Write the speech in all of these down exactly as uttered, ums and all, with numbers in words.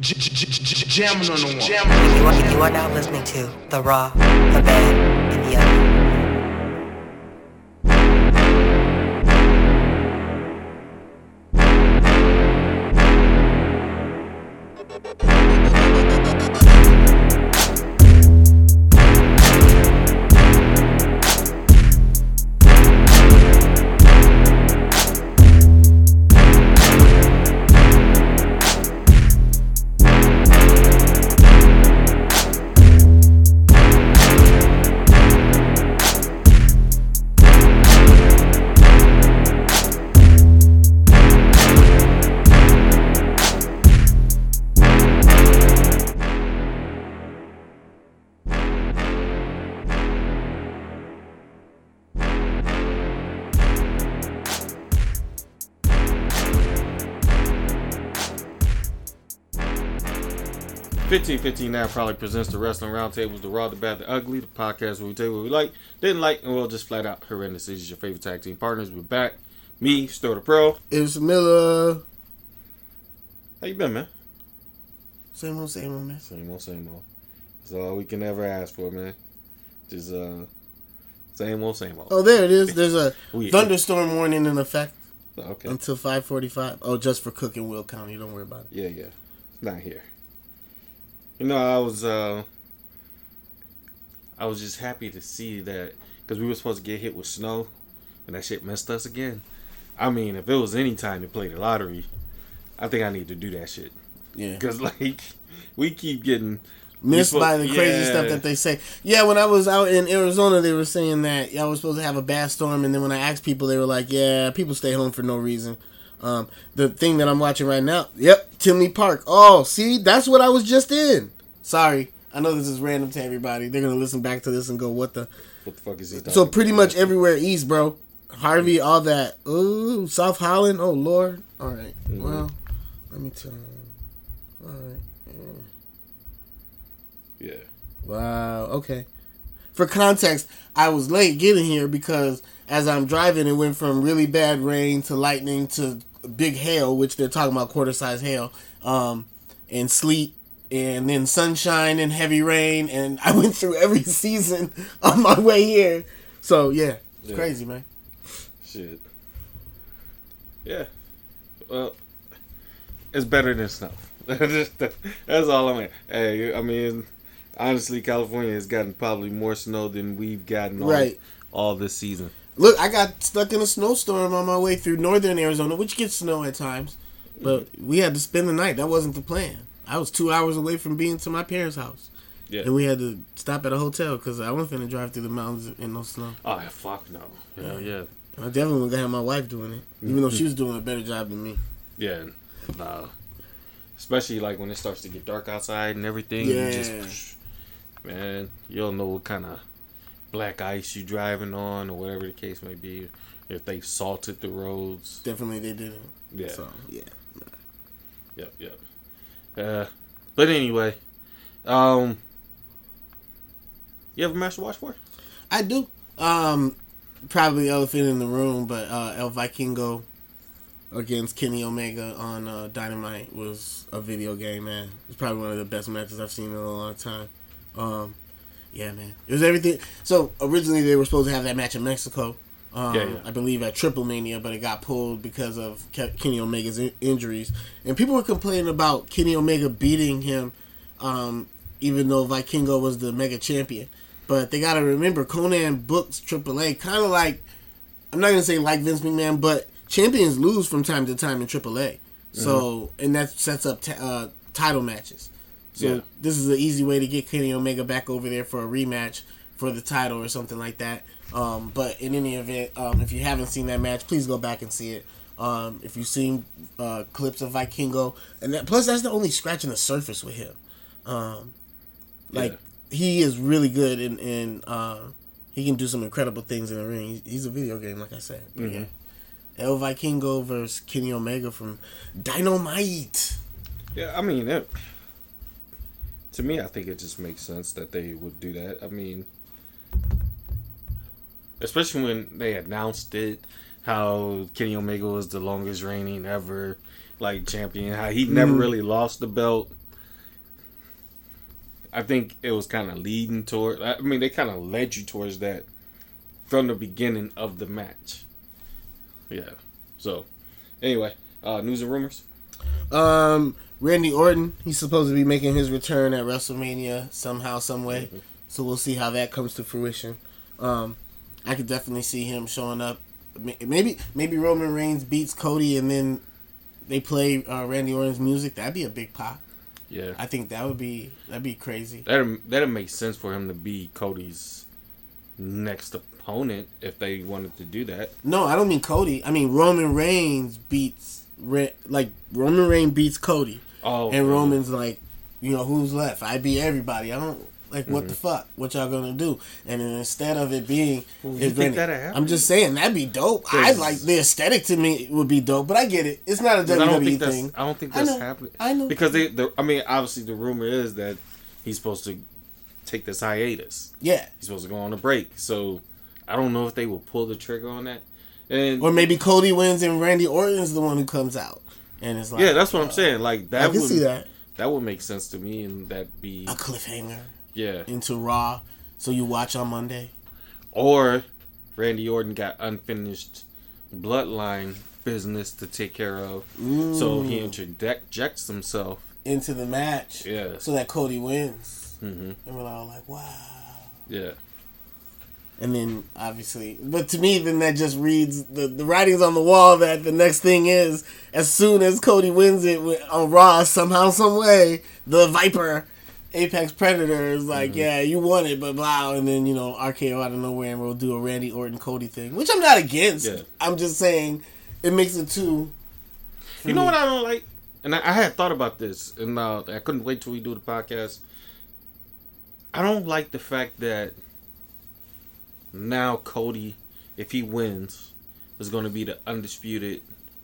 Jamming on the one. You are now listening to The Raw, The Bad, and The fifteen fifteen now probably presents the Wrestling Roundtables, the Raw, the Bad, the Ugly, the podcast where we tell you what we like, didn't like, and we'll just flat out horrendous. This is your favorite tag team partners. We're back. Me, Store the Pro. It's Miller. How you been, man? Same old, same old, man. Same old, same old. That's all we can ever ask for, man. Just, uh, same old, same old. Oh, there it is. There's a thunderstorm warning in effect. Okay. Until five forty-five. Oh, just for Cook and Will County. Don't worry about it. Yeah, yeah. It's not here. You know, I was uh, I was just happy to see that, because we were supposed to get hit with snow, and that shit messed us again. I mean, if it was any time to play the lottery, I think I need to do that shit. Yeah. Because, like, we keep getting... Missed supposed, by the crazy yeah. stuff that they say. Yeah, when I was out in Arizona, they were saying that y'all were supposed to have a bad storm, and then when I asked people, they were like, yeah, people stay home for no reason. Um, the thing that I'm watching right now, yep, Tinley Park. Oh, see, that's what I was just in. Sorry, I know this is random to everybody. They're gonna listen back to this and go, "What the? What the fuck is he?" So pretty much everywhere east, bro. Harvey, all that. Ooh, South Holland. Oh Lord. All right. Mm-hmm. Well, let me tell you. All right. Yeah. yeah. Wow. Okay. For context, I was late getting here because as I'm driving, it went from really bad rain to lightning to big hail, which they're talking about quarter size hail, um, and sleet, and then sunshine and heavy rain, and I went through every season on my way here. So yeah, it's yeah. crazy, man. Shit. Yeah. Well, it's better than snow. That's all I mean. Hey, I mean, honestly, California has gotten probably more snow than we've gotten all, right. all this season. Look, I got stuck in a snowstorm on my way through northern Arizona, which gets snow at times, but we had to spend the night. That wasn't the plan. I was two hours away from being to my parents' house, yeah. and we had to stop at a hotel because I wasn't finna drive through the mountains in no snow. Oh, fuck no. Hell yeah. yeah. I definitely wasn't gonna have my wife doing it, even mm-hmm. though she was doing a better job than me. Yeah, nah. Especially like when it starts to get dark outside and everything. Yeah. You just, man, you don't know what kind of black ice you driving on, or whatever the case may be. If they salted the roads, definitely they didn't. Yeah, so, yeah, yep, yep. Uh, but anyway, um, you have a match to watch for? I do. Um, probably elephant in the room, but uh, El Vikingo against Kenny Omega on uh, Dynamite was a video game, man. It's probably one of the best matches I've seen in a long time. Um. Yeah, man. It was everything. So, originally they were supposed to have that match in Mexico. Um, yeah, yeah. I believe at Triple Mania, but it got pulled because of Ke- Kenny Omega's in- injuries. And people were complaining about Kenny Omega beating him, um, even though Vikingo was the mega champion. But they got to remember, Conan books Triple A kind of like, I'm not going to say like Vince McMahon, but champions lose from time to time in Triple A. Mm-hmm. So, and that sets up t- uh, title matches. So yeah. this is an easy way to get Kenny Omega back over there for a rematch for the title or something like that. Um, but in any event, um, if you haven't seen that match, please go back and see it. Um, if you've seen uh, clips of Vikingo, and that, plus that's the only scratch on the surface with him. Um, like yeah. he is really good, and and uh, he can do some incredible things in the ring. He's a video game, like I said. Mm-hmm. Yeah. El Vikingo versus Kenny Omega from Dynamite. Yeah, I mean it. To me, I think it just makes sense that they would do that. I mean, especially when they announced it, how Kenny Omega was the longest reigning ever, like, champion. How he never mm. really lost the belt. I think it was kind of leading toward, I mean, they kind of led you towards that from the beginning of the match. Yeah. So, anyway, uh, news and rumors. Um, Randy Orton, he's supposed to be making his return at WrestleMania somehow, some way. Mm-hmm. So we'll see how that comes to fruition. Um, I could definitely see him showing up. Maybe, maybe Roman Reigns beats Cody and then they play uh, Randy Orton's music. That'd be a big pop. Yeah, I think that would be that'd be crazy. That that'd make sense for him to be Cody's next opponent if they wanted to do that. No, I don't mean Cody. I mean Roman Reigns beats like Roman Reigns beats Cody. Oh, and Roman's like, you know, who's left? I beat everybody. I don't like what mm-hmm. the fuck. What y'all gonna do? And then instead of it being, well, you think that'd happen? I'm just saying that'd be dope. I like the aesthetic to me would be dope, but I get it. It's not a W W E I don't think thing. I don't think that's I know, happening. I know because they. The, I mean, obviously, the rumor is that he's supposed to take this hiatus. Yeah, he's supposed to go on a break. So I don't know if they will pull the trigger on that. And or maybe Cody wins and Randy Orton's the one who comes out. And it's like yeah, that's what uh, I'm saying. Like that. I can would, see that. That would make sense to me, and that'd be a cliffhanger. Yeah. Into Raw, so you watch on Monday. Or Randy Orton got unfinished bloodline business to take care of. Ooh. So he interjects himself into the match. Yeah. So that Cody wins. Mm-hmm. And we're all like, wow. Yeah. And then, obviously, but to me, then that just reads, the, the writing's on the wall that the next thing is, as soon as Cody wins it on Raw, somehow, some way, the Viper... Apex Predator is like, mm-hmm. yeah, you won it, but blah, and then, you know, R K O out of nowhere, and we'll do a Randy Orton Cody thing, which I'm not against. Yeah. I'm just saying it makes it too. You know me. What I don't like, and I, I had thought about this, and uh, I couldn't wait till we do the podcast. I don't like the fact that now Cody, if he wins, is going to be the undisputed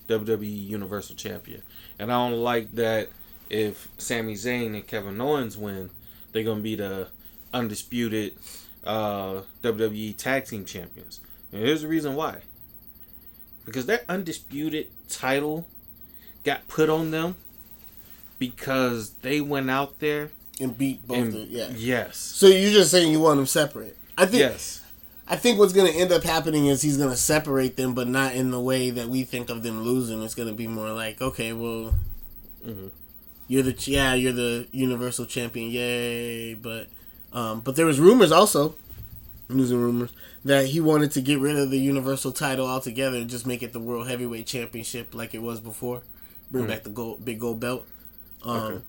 W W E Universal Champion, and I don't like that. If Sami Zayn and Kevin Owens win, they're going to be the undisputed uh, W W E Tag Team Champions. And here's the reason why. Because that undisputed title got put on them because they went out there and beat both and, of them. Yeah. Yes. So you're just saying you want them separate. I think, yes. I think what's going to end up happening is he's going to separate them, but not in the way that we think of them losing. It's going to be more like, okay, well... Mm-hmm. You're the yeah, you're the Universal Champion, yay! But, um, but there was rumors also, news and rumors that he wanted to get rid of the Universal title altogether and just make it the World Heavyweight Championship like it was before. Bring mm. back the gold, big gold belt. Um, okay.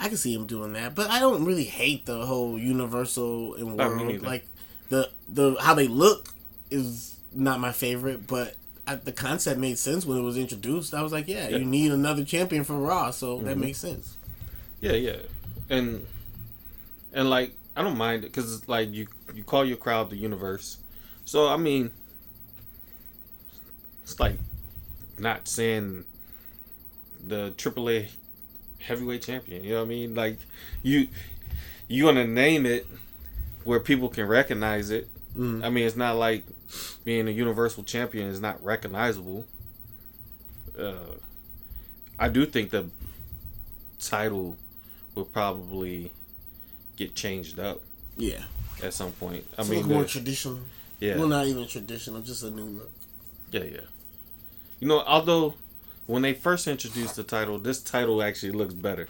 I can see him doing that, but I don't really hate the whole Universal and World. Like the the how they look is not my favorite, but. I, the concept made sense when it was introduced. I was like, yeah, yeah. you need another champion for Raw, so mm-hmm. that makes sense. Yeah, yeah. And, and like, I don't mind it, because it's like, you, you call your crowd the universe. So, I mean, it's like not saying the triple A heavyweight champion, you know what I mean? Like, you, you want to name it where people can recognize it. Mm. I mean, it's not like being a Universal Champion is not recognizable. Uh, I do think the title will probably get changed up. Yeah. At some point. I so mean, look more traditional. Yeah. Well, not even traditional, just a new look. Yeah, yeah. You know, although when they first introduced the title, this title actually looks better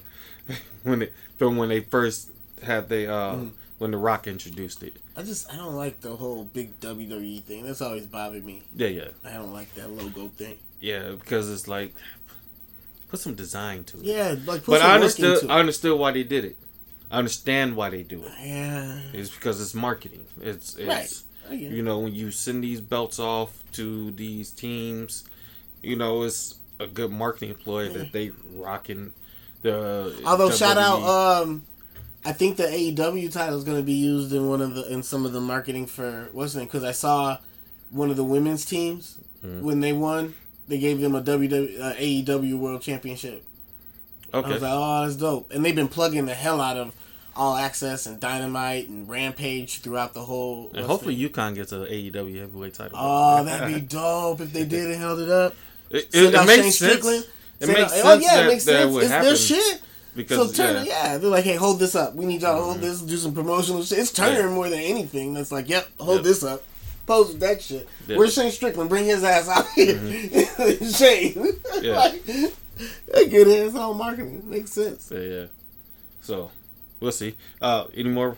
when it from when they first had the uh, mm. when The Rock introduced it. I just, I don't like the whole big W W E thing. That's always bothered me. Yeah, yeah. I don't like that logo thing. Yeah, because it's like, put some design to it. Yeah, like put but some I understood, work into it. I understood why they did it. I understand why they do it. Yeah. It's because it's marketing. It's, it's right. Oh, yeah. You know, when you send these belts off to these teams, you know, it's a good marketing ploy yeah. that they rocking the Although, W W E. Shout out, um... I think the A E W title is going to be used in one of the in some of the marketing for what's it? Because I saw one of the women's teams mm-hmm. when they won, they gave them a W W E uh, A E W World Championship. Okay, I was like, oh, that's dope, and they've been plugging the hell out of All Access and Dynamite and Rampage throughout the whole. And hopefully, it? UConn gets an A E W heavyweight title. Oh, that'd be dope if they did and held it up. It, it, it makes Shane sense. Strickland. It makes out, sense. Oh yeah, that, it makes sense. It's happen. Their shit. Because, so Turner, yeah. yeah, they're like, hey, hold this up. We need y'all to mm-hmm. hold this, do some promotional shit. It's Turner yeah. more than anything that's like, yep, hold yep. this up. Pose with that shit. Yep. Where's Shane Strickland? Bring his ass out here. Mm-hmm. Shane. Yeah. Like, that good ass home marketing. Makes sense. Yeah, yeah. So, we'll see. Uh, any more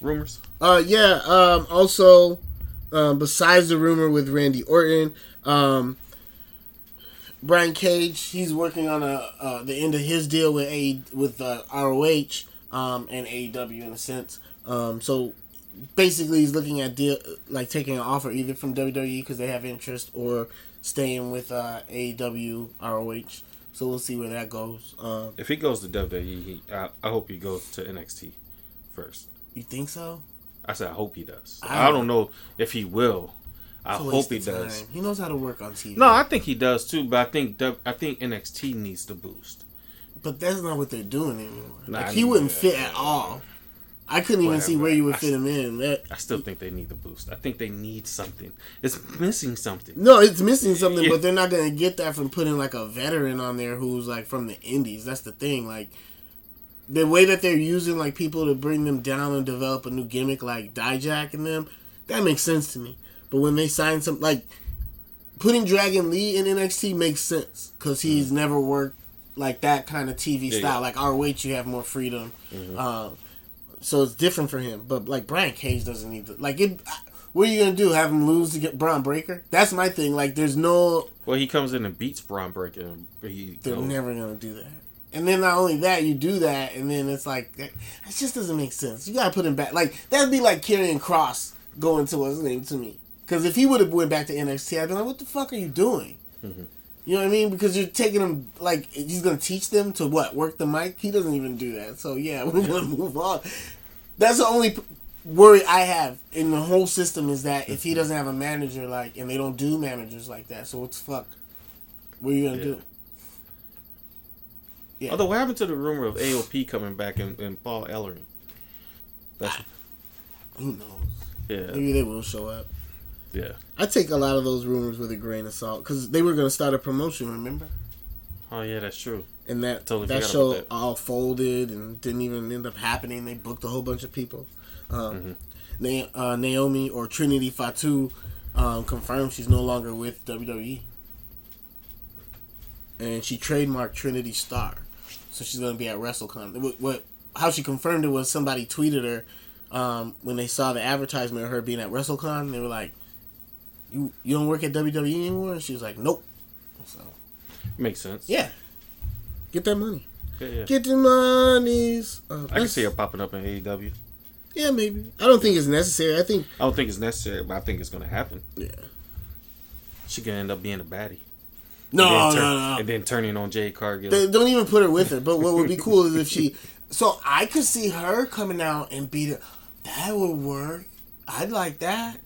rumors? Uh, yeah, um, also, um, besides the rumor with Randy Orton, um... Brian Cage, he's working on a uh, the end of his deal with a with uh, R O H um, and A E W in a sense. Um, so basically, he's looking at deal like taking an offer either from W W E because they have interest, or staying with uh, A E W, R O H. So we'll see where that goes. Uh, if he goes to W W E, he, I, I hope he goes to N X T first. You think so? I said I hope he does. I, I don't know if he will. I hope he does. He knows how to work on T V. No, I think he does too, but I think I think N X T needs to boost. But that's not what they're doing anymore. Nah, like, he wouldn't fit at all. I couldn't even see where you would fit him in. That, I still think they need the boost. I think they need something. It's missing something. No, it's missing something, yeah. but they're not going to get that from putting like a veteran on there who's like from the indies. That's the thing. Like the way that they're using like people to bring them down and develop a new gimmick, like Dijak and them, that makes sense to me. But when they sign some, like, putting Dragon Lee in N X T makes sense because he's mm-hmm. never worked like that kind of T V yeah, style. Yeah. Like, R O H, you have more freedom. Mm-hmm. Um, so it's different for him. But, like, Brian Cage doesn't need to. Like, it, what are you going to do? Have him lose to get Braun Breaker? That's my thing. Like, there's no. Well, he comes in and beats Braun Breaker. And he, they're no. never going to do that. And then not only that, you do that, and then it's like, it just doesn't make sense. You got to put him back. Like, that would be like Karrion Kross going to what's his name to me. Because if he would have went back to N X T, I'd be like, what the fuck are you doing? Mm-hmm. You know what I mean? Because you're taking him, like, he's going to teach them to what? Work the mic? He doesn't even do that. So, yeah, we're going to move on. That's the only worry I have in the whole system is that if he doesn't have a manager, like, and they don't do managers like that. So, what the fuck? What are you going to yeah. do? Yeah. Although, what happened to the rumor of A O P coming back and, and Paul Ellering? That's I, who knows? Yeah. Maybe they will show up. Yeah, I take a lot of those rumors with a grain of salt because they were going to start a promotion. Remember? Oh yeah, that's true. And that totally that show that. all folded and didn't even end up happening. They booked a whole bunch of people. Um, mm-hmm. Na- uh, Naomi or Trinity Fatu um, confirmed she's no longer with W W E, and she trademarked Trinity Star, so she's going to be at WrestleCon. What, what? How she confirmed it was somebody tweeted her um, when they saw the advertisement of her being at WrestleCon. They were like. You you don't work at W W E anymore? And she was like, nope. So makes sense. Yeah. Get that money. Yeah, yeah. Get the monies. Uh, I can see her popping up in A E W. Yeah, maybe. I don't think it's necessary. I think I don't think it's necessary, but I think it's going to happen. Yeah. She could end up being a baddie. No, turn, no, no. And then turning on Jade Cargill. They don't even put her with her. But what would be cool is if she... So I could see her coming out and beat her. That would work. I'd like that.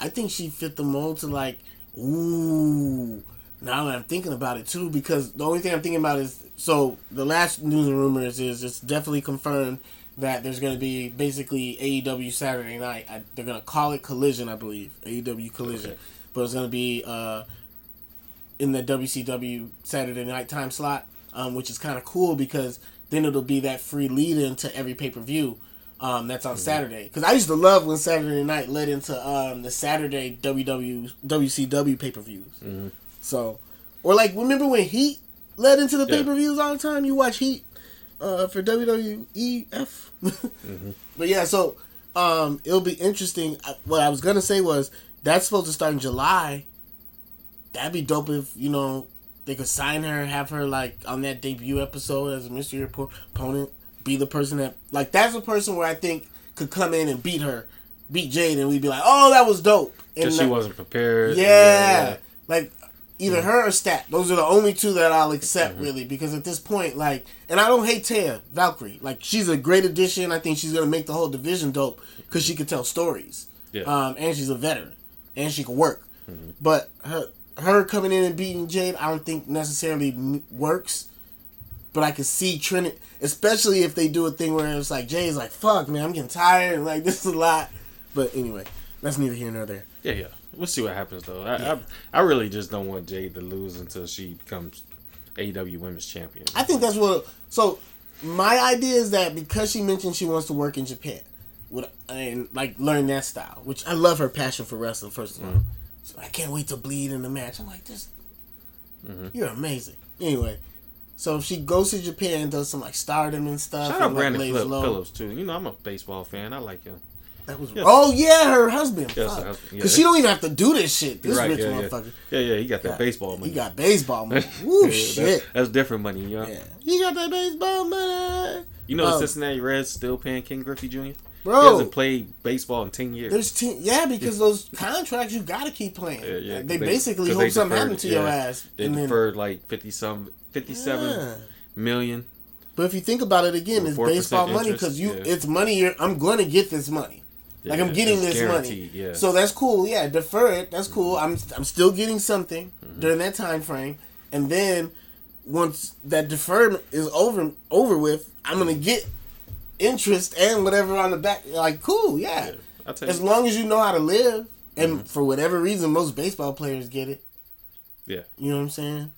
I think she fit the mold to like, ooh, now that I'm thinking about it too, because the only thing I'm thinking about is, so the last news and rumors is it's definitely confirmed that there's going to be basically A E W Saturday night. I, they're going to call it Collision, I believe, A E W Collision. Okay. But it's going to be uh, in the W C W Saturday night time slot, um, which is kind of cool because then it'll be that free lead-in to every pay-per-view. Um, that's on mm-hmm. Saturday. Because I used to love when Saturday night led into um, the Saturday W W, W C W pay-per-views. Mm-hmm. So, or like, remember when Heat led into the yeah. pay-per-views all the time? You watch Heat uh, for W W E F. mm-hmm. But yeah, so um, it'll be interesting. I, what I was going to say was, that's supposed to start in July. That'd be dope if, you know, they could sign her and have her, like, on that debut episode as a mystery op- opponent. Be the person that, like, that's a person where I think could come in and beat her, beat Jade, and we'd be like, oh, that was dope. Because she wasn't prepared. Yeah. yeah. Like, either mm-hmm. her or Stat. Those are the only two that I'll accept, mm-hmm. really, because at this point, like, and I don't hate Taya, Valkyrie. Like, she's a great addition. I think she's going to make the whole division dope because she can tell stories. Yeah. Um, and she's a veteran. And she can work. Mm-hmm. But her, her coming in and beating Jade, I don't think necessarily works. But I can see Trinity, especially if they do a thing where it's like, Jay's like, fuck, man, I'm getting tired. Like, this is a lot. But anyway, that's neither here nor there. Yeah, yeah. We'll see what happens, though. I yeah. I, I really just don't want Jade to lose until she becomes A E W Women's Champion. I think that's what... So, my idea is that because she mentioned she wants to work in Japan, would, and like learn that style, which I love her passion for wrestling. First of all, mm-hmm. so I can't wait to bleed in the match. I'm like, this, mm-hmm. you're amazing. Anyway, so if she goes to Japan and does some like Stardom and stuff. Shout out Brandon Phillips too. You know, I'm a baseball fan. I like him. That was yes. Oh yeah, her husband. Yes, her husband. Yeah. Cause she don't even have to do this shit. This right, rich yeah, motherfucker. Yeah. yeah, yeah, he got that got, baseball money. He got baseball money. Woo yeah, shit. That's, that's different money, you know? Yeah. He got that baseball money. You know, um, the Cincinnati Reds still paying Ken Griffey Junior? Bro, he hasn't played baseball in ten years. There's ten, yeah, because yeah. those contracts you gotta keep playing. Yeah, yeah, they, they basically hope they something deferred, happened to yeah, your ass. They and deferred then, like fifty some, fifty seven yeah. million. But if you think about it again, it's baseball money because you, yeah. it's money. You're, I'm going to get this money. Yeah, like I'm getting this money, yeah. so that's cool. Yeah, defer it. That's cool. I'm I'm still getting something mm-hmm. during that time frame, and then once that deferment is over over with, I'm gonna get interest and whatever on the back. Like cool, yeah. yeah as you. long as you know how to live, and mm-hmm. for whatever reason, most baseball players get it. Yeah, you know what I'm saying.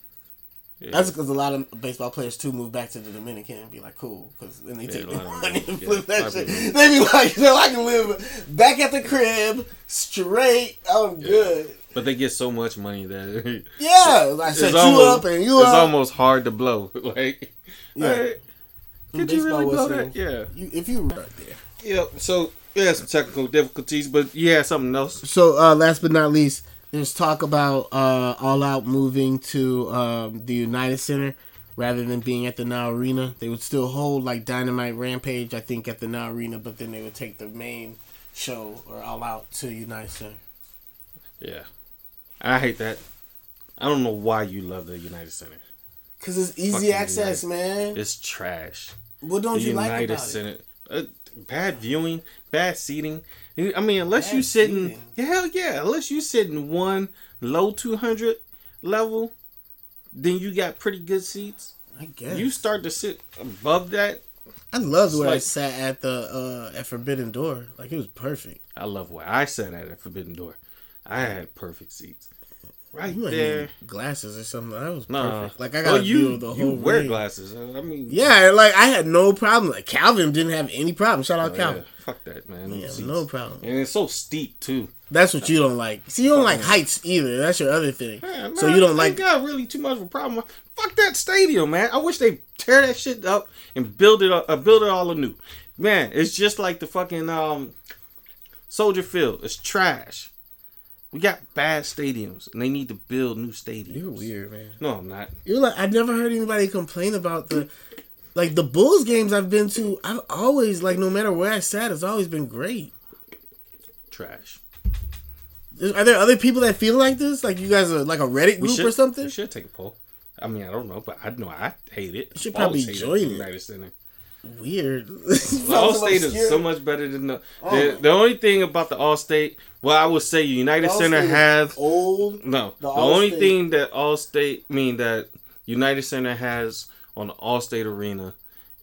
Yeah. That's because a lot of baseball players too move back to the Dominican and be like, cool, because then they yeah, take their money and flip yeah, that shit. Be. They be like, you know, I can live back at the crib, straight, I'm yeah. good. But they get so much money that yeah, like set you almost, up and you it's up. almost hard to blow. Like, yeah, hey, could you really blow that? Yeah, you, if you were right there. Yeah. So yeah, some technical difficulties, but yeah, something else. So uh, last but not least. There's talk about uh, All Out moving to um, the United Center rather than being at the Now Arena. They would still hold like Dynamite Rampage, I think, at the Now Arena, but then they would take the main show or All Out to United Center. Yeah. I hate that. I don't know why you love the United Center. Because it's easy Fucking access, United. man. It's trash. What don't the you United like about Center, it? Uh, bad viewing, bad seating. I mean, unless bad you sitting, seating. hell yeah, unless you sitting one low two hundred level, then you got pretty good seats. I guess you start to sit above that. I loved where like, I sat at the uh, at Forbidden Door. Like it was perfect. I love where I sat at at Forbidden Door. I had perfect seats. Right you there, glasses or something. That was nah. perfect. Like I got well, you, the whole you wear ring. glasses. I mean, yeah, like I had no problem. Like Calvin didn't have any problem. Shout out oh, Calvin. Yeah. Fuck that man. Yeah, no problem. And it's so steep too. That's what I you mean, don't like. See, you don't like heights either. That's your other thing. Man, man, so you don't I like. Got really too much of a problem. Fuck that stadium, man. I wish they tear that shit up and build it up, uh, build it all anew. Man, it's just like the fucking um, Soldier Field. It's trash. We got bad stadiums, and they need to build new stadiums. You're weird, man. No, I'm not. You're like I've never heard anybody complain about the, like the Bulls games I've been to. I've always like no matter where I sat, it's always been great. Trash. Are there other people that feel like this? Like you guys are like a Reddit group should, or something? We should take a poll. I mean, I don't know, but I know I hate it. You should probably join it. United Center. Weird. The All-State is so much better than the... Oh. The, the only thing about the All-State... Well, I would say United All Center State has... old. No. The, the only State. thing that All-State... I mean, that United Center has on the All-State Arena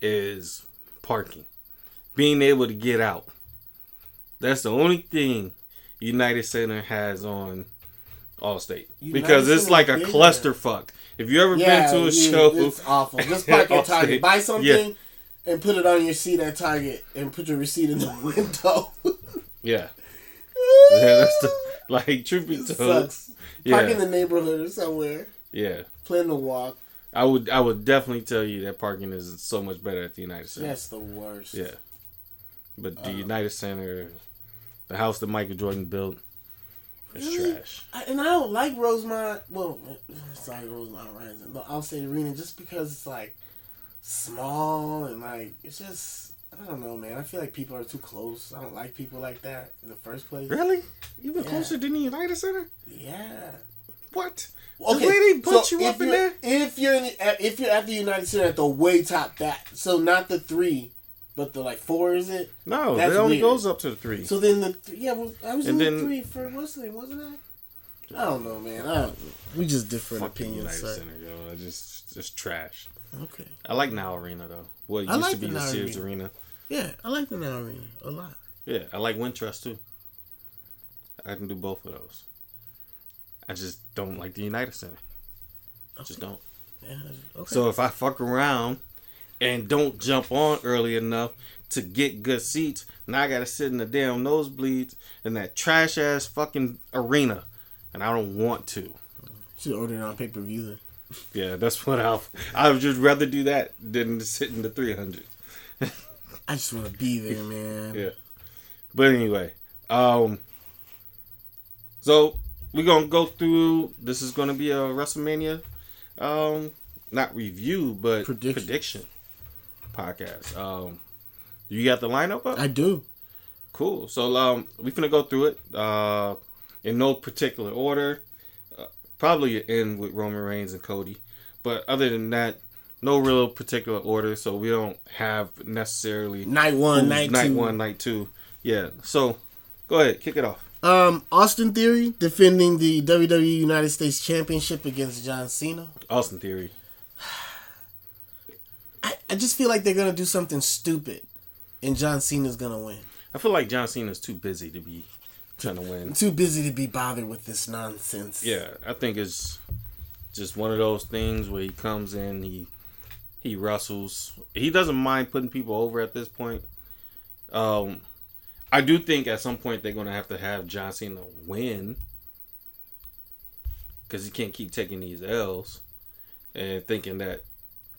is parking. Being able to get out. That's the only thing United Center has on All-State. United because Center it's like a clusterfuck. If you ever yeah, been to a yeah, show... It's awful. Just park your time. Buy something... Yeah. And put it on your seat at Target and put your receipt in the window. yeah. yeah. That's the, like, truth be told. Yeah. Park in the neighborhood or somewhere. Yeah. Plan to walk. I would I would definitely tell you that parking is so much better at the United Center. That's the worst. Yeah. But the um, United Center, the house that Michael Jordan built, is really? trash. I, and I don't like Rosemont. Well, sorry, Rosemont Rising. The Allstate Arena just because it's like, small and like it's just I don't know, man. I feel like people are too close. I don't like people like that in the first place. Really? Even yeah. closer than the United Center? Yeah. What? Okay. The way they put so you up in there? If you're in the, if you're at the United Center at the way top that, so not the three, but the like four is it? No, that only weird. goes up to the three. So then the th- yeah, well, I was and in then, the three for what's the name? Wasn't I? I don't know, man. I don't know. We just different Fucking opinions. United Center, yo. I just just trash. Okay. I like Now Arena though. What well, used like to be the, the Sears Arena. Arena. Yeah, I like the Now Arena a lot. Yeah, I like Wintrust too. I can do both of those. I just don't like the United Center. I okay. just don't. Yeah, okay. So if I fuck around and don't jump on early enough to get good seats. Now I gotta sit in the damn nosebleeds in that trash ass fucking arena, and I don't want to. Should order it on pay per view then. Yeah, that's what I'll. I would just rather do that than sit in the three hundred. I just want to be there, man. Yeah, but anyway, um, so we're gonna go through. This is gonna be a WrestleMania, um, not review, but prediction, prediction podcast. Um, you got the lineup up? I do. Cool. So um, we're gonna go through it uh, in no particular order. Probably end with Roman Reigns and Cody. But other than that, no real particular order. So we don't have necessarily... Night one, ooh, night, night two. Night one, night two. Yeah. So, go ahead. Kick it off. Um, Austin Theory defending the W W E United States Championship against John Cena. Austin Theory. I, I just feel like they're going to do something stupid. And John Cena's going to win. I feel like John Cena's too busy to be... trying to win. Too busy to be bothered with this nonsense. Yeah, I think it's just one of those things where he comes in, he he wrestles. He doesn't mind putting people over at this point. Um, I do think at some point they're going to have to have John Cena win because he can't keep taking these L's and thinking that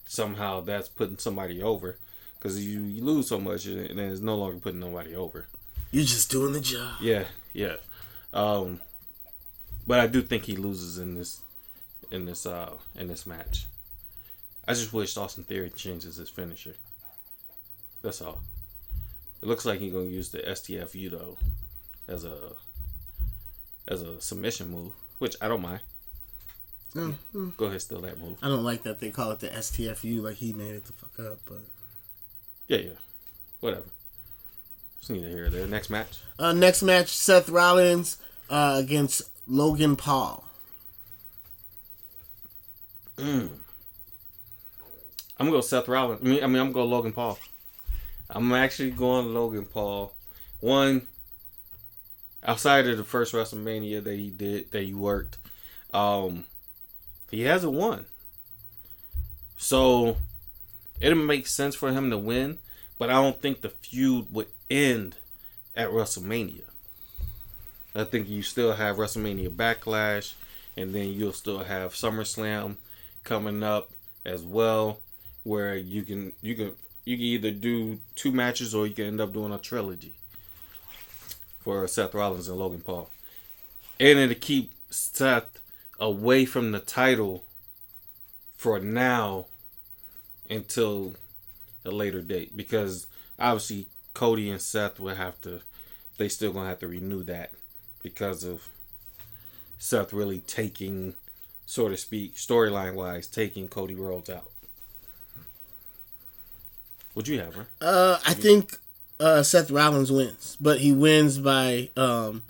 somehow that's putting somebody over, because you, you lose so much and then it's no longer putting nobody over. You're just doing the job. Yeah, yeah. Um, but I do think he loses in this in this uh, in this match. I just wish Austin Theory changes his finisher. That's all. It looks like he's gonna use the S T F U though as a as a submission move, which I don't mind. Mm-hmm. Go ahead, steal that move. I don't like that they call it the S T F U, like he made it the fuck up, but yeah, yeah. Whatever. Just need to hear there. Next match. Uh, next match: Seth Rollins uh, against Logan Paul. Mm. I'm gonna go Seth Rollins. I mean, I mean, I'm gonna go Logan Paul. I'm actually going Logan Paul. One, outside of the first WrestleMania that he did, that he worked, um, he hasn't won. So it makes sense for him to win, but I don't think the feud would end at WrestleMania. I think you still have WrestleMania Backlash, and then you'll still have SummerSlam coming up as well, where you can you can you can either do two matches or you can end up doing a trilogy for Seth Rollins and Logan Paul, and it'll keep Seth away from the title for now until a later date, because obviously Cody and Seth will have to, they still gonna have to renew that because of Seth really taking, so to speak, storyline wise, taking Cody Rhodes out. What'd you have, right? Uh, I think uh, Seth Rollins wins, but he wins by um,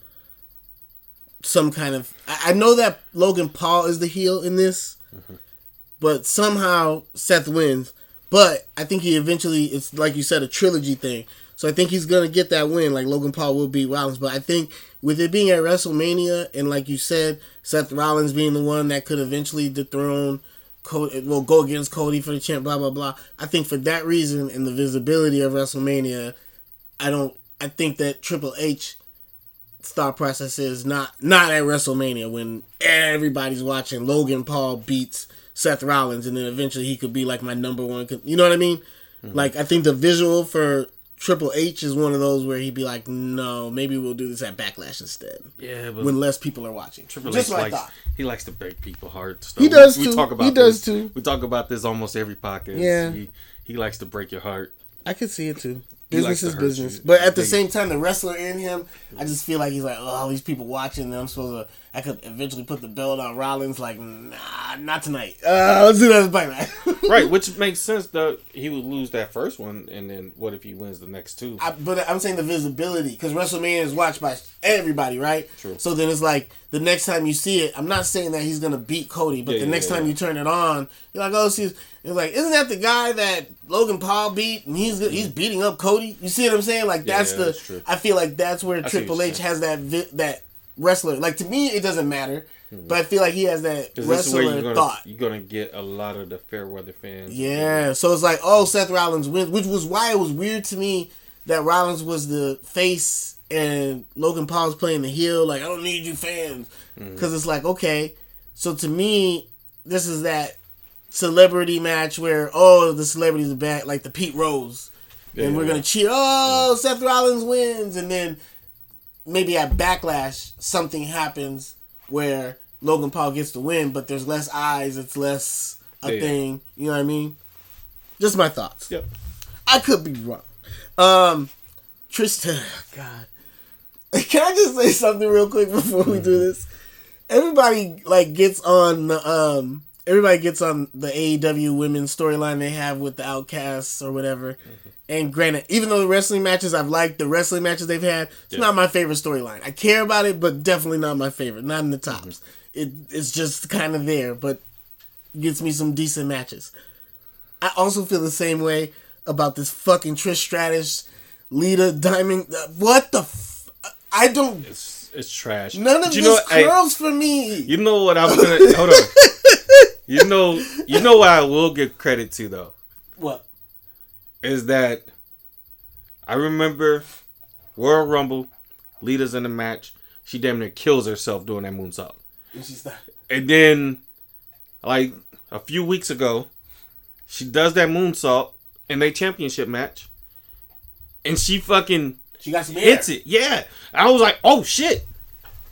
some kind of. I, I know that Logan Paul is the heel in this, mm-hmm. but somehow Seth wins. But I think he eventually, it's like you said, a trilogy thing. So I think he's going to get that win. Like Logan Paul will beat Rollins. But I think with it being at WrestleMania, and like you said, Seth Rollins being the one that could eventually dethrone, Cody, well, go against Cody for the champ, blah, blah, blah. I think for that reason and the visibility of WrestleMania, I don't, I think that Triple H thought process is not, not at WrestleMania when everybody's watching Logan Paul beats Seth Rollins, and then eventually he could be like my number one. You know what I mean? Mm-hmm. Like, I think the visual for Triple H is one of those where he'd be like, no, maybe we'll do this at Backlash instead. Yeah, but when less people are watching. Triple H likes, he likes to break people's hearts. He does we, too. We talk about he does this. too. We talk about this almost every podcast. Yeah. He, he likes to break your heart. I could see it too. Business is business. You. But at the they, same time, the wrestler in him, I just feel like he's like, oh, all these people watching, and I'm supposed to, I could eventually put the belt on Rollins. Like, nah, not tonight. Uh, let's do that as Backlash. Right, which makes sense, though. He would lose that first one, and then what if he wins the next two? I, but I'm saying the visibility, because WrestleMania is watched by everybody, right? True. So then it's like, the next time you see it, I'm not saying that he's going to beat Cody, but yeah, the yeah, next yeah. time you turn it on, you're like, oh, she's... It's like, isn't that the guy that Logan Paul beat, and he's he's beating up Cody? You see what I'm saying? Like, that's yeah, yeah, the. That's I feel like that's where I Triple H has that vi- that wrestler. Like, to me, it doesn't matter. Mm-hmm. But I feel like he has that wrestler you're gonna, thought. You're going to get a lot of the fair-weather fans. Yeah. You know? So it's like, oh, Seth Rollins wins. Which was why it was weird to me that Rollins was the face and Logan Paul's playing the heel. Like, I don't need you fans. Because mm-hmm. it's like, okay. So to me, this is that celebrity match where, oh, the celebrities are back. Like the Pete Rose. Yeah. And we're going to cheer, oh, mm-hmm. Seth Rollins wins. And then maybe at Backlash, something happens where Logan Paul gets the win, but there's less eyes. It's less a yeah. thing. You know what I mean? Just my thoughts. Yep. I could be wrong. Um, Trista, God. Can I just say something real quick before we do this? Everybody like gets on the um. Everybody gets on the A E W women's storyline they have with the Outcasts or whatever. Mm-hmm. And granted, even though the wrestling matches I've liked, the wrestling matches they've had, it's yeah. not my favorite storyline. I care about it, but definitely not my favorite. Not in the tops. Mm-hmm. It It's just kind of there, but gets me some decent matches. I also feel the same way about this fucking Trish Stratus, Lita, Diamond. What the f... I don't... It's, it's trash. None of you this curls for me. You know what I'm gonna... Hold on. You know, you know what I will give credit to though. What is that? I remember Royal Rumble, Lita's in the match. She damn near kills herself doing that moonsault. And she's not. And then, like a few weeks ago, she does that moonsault in their championship match, and she fucking she got some air. Hits it. Yeah, I was like, oh shit,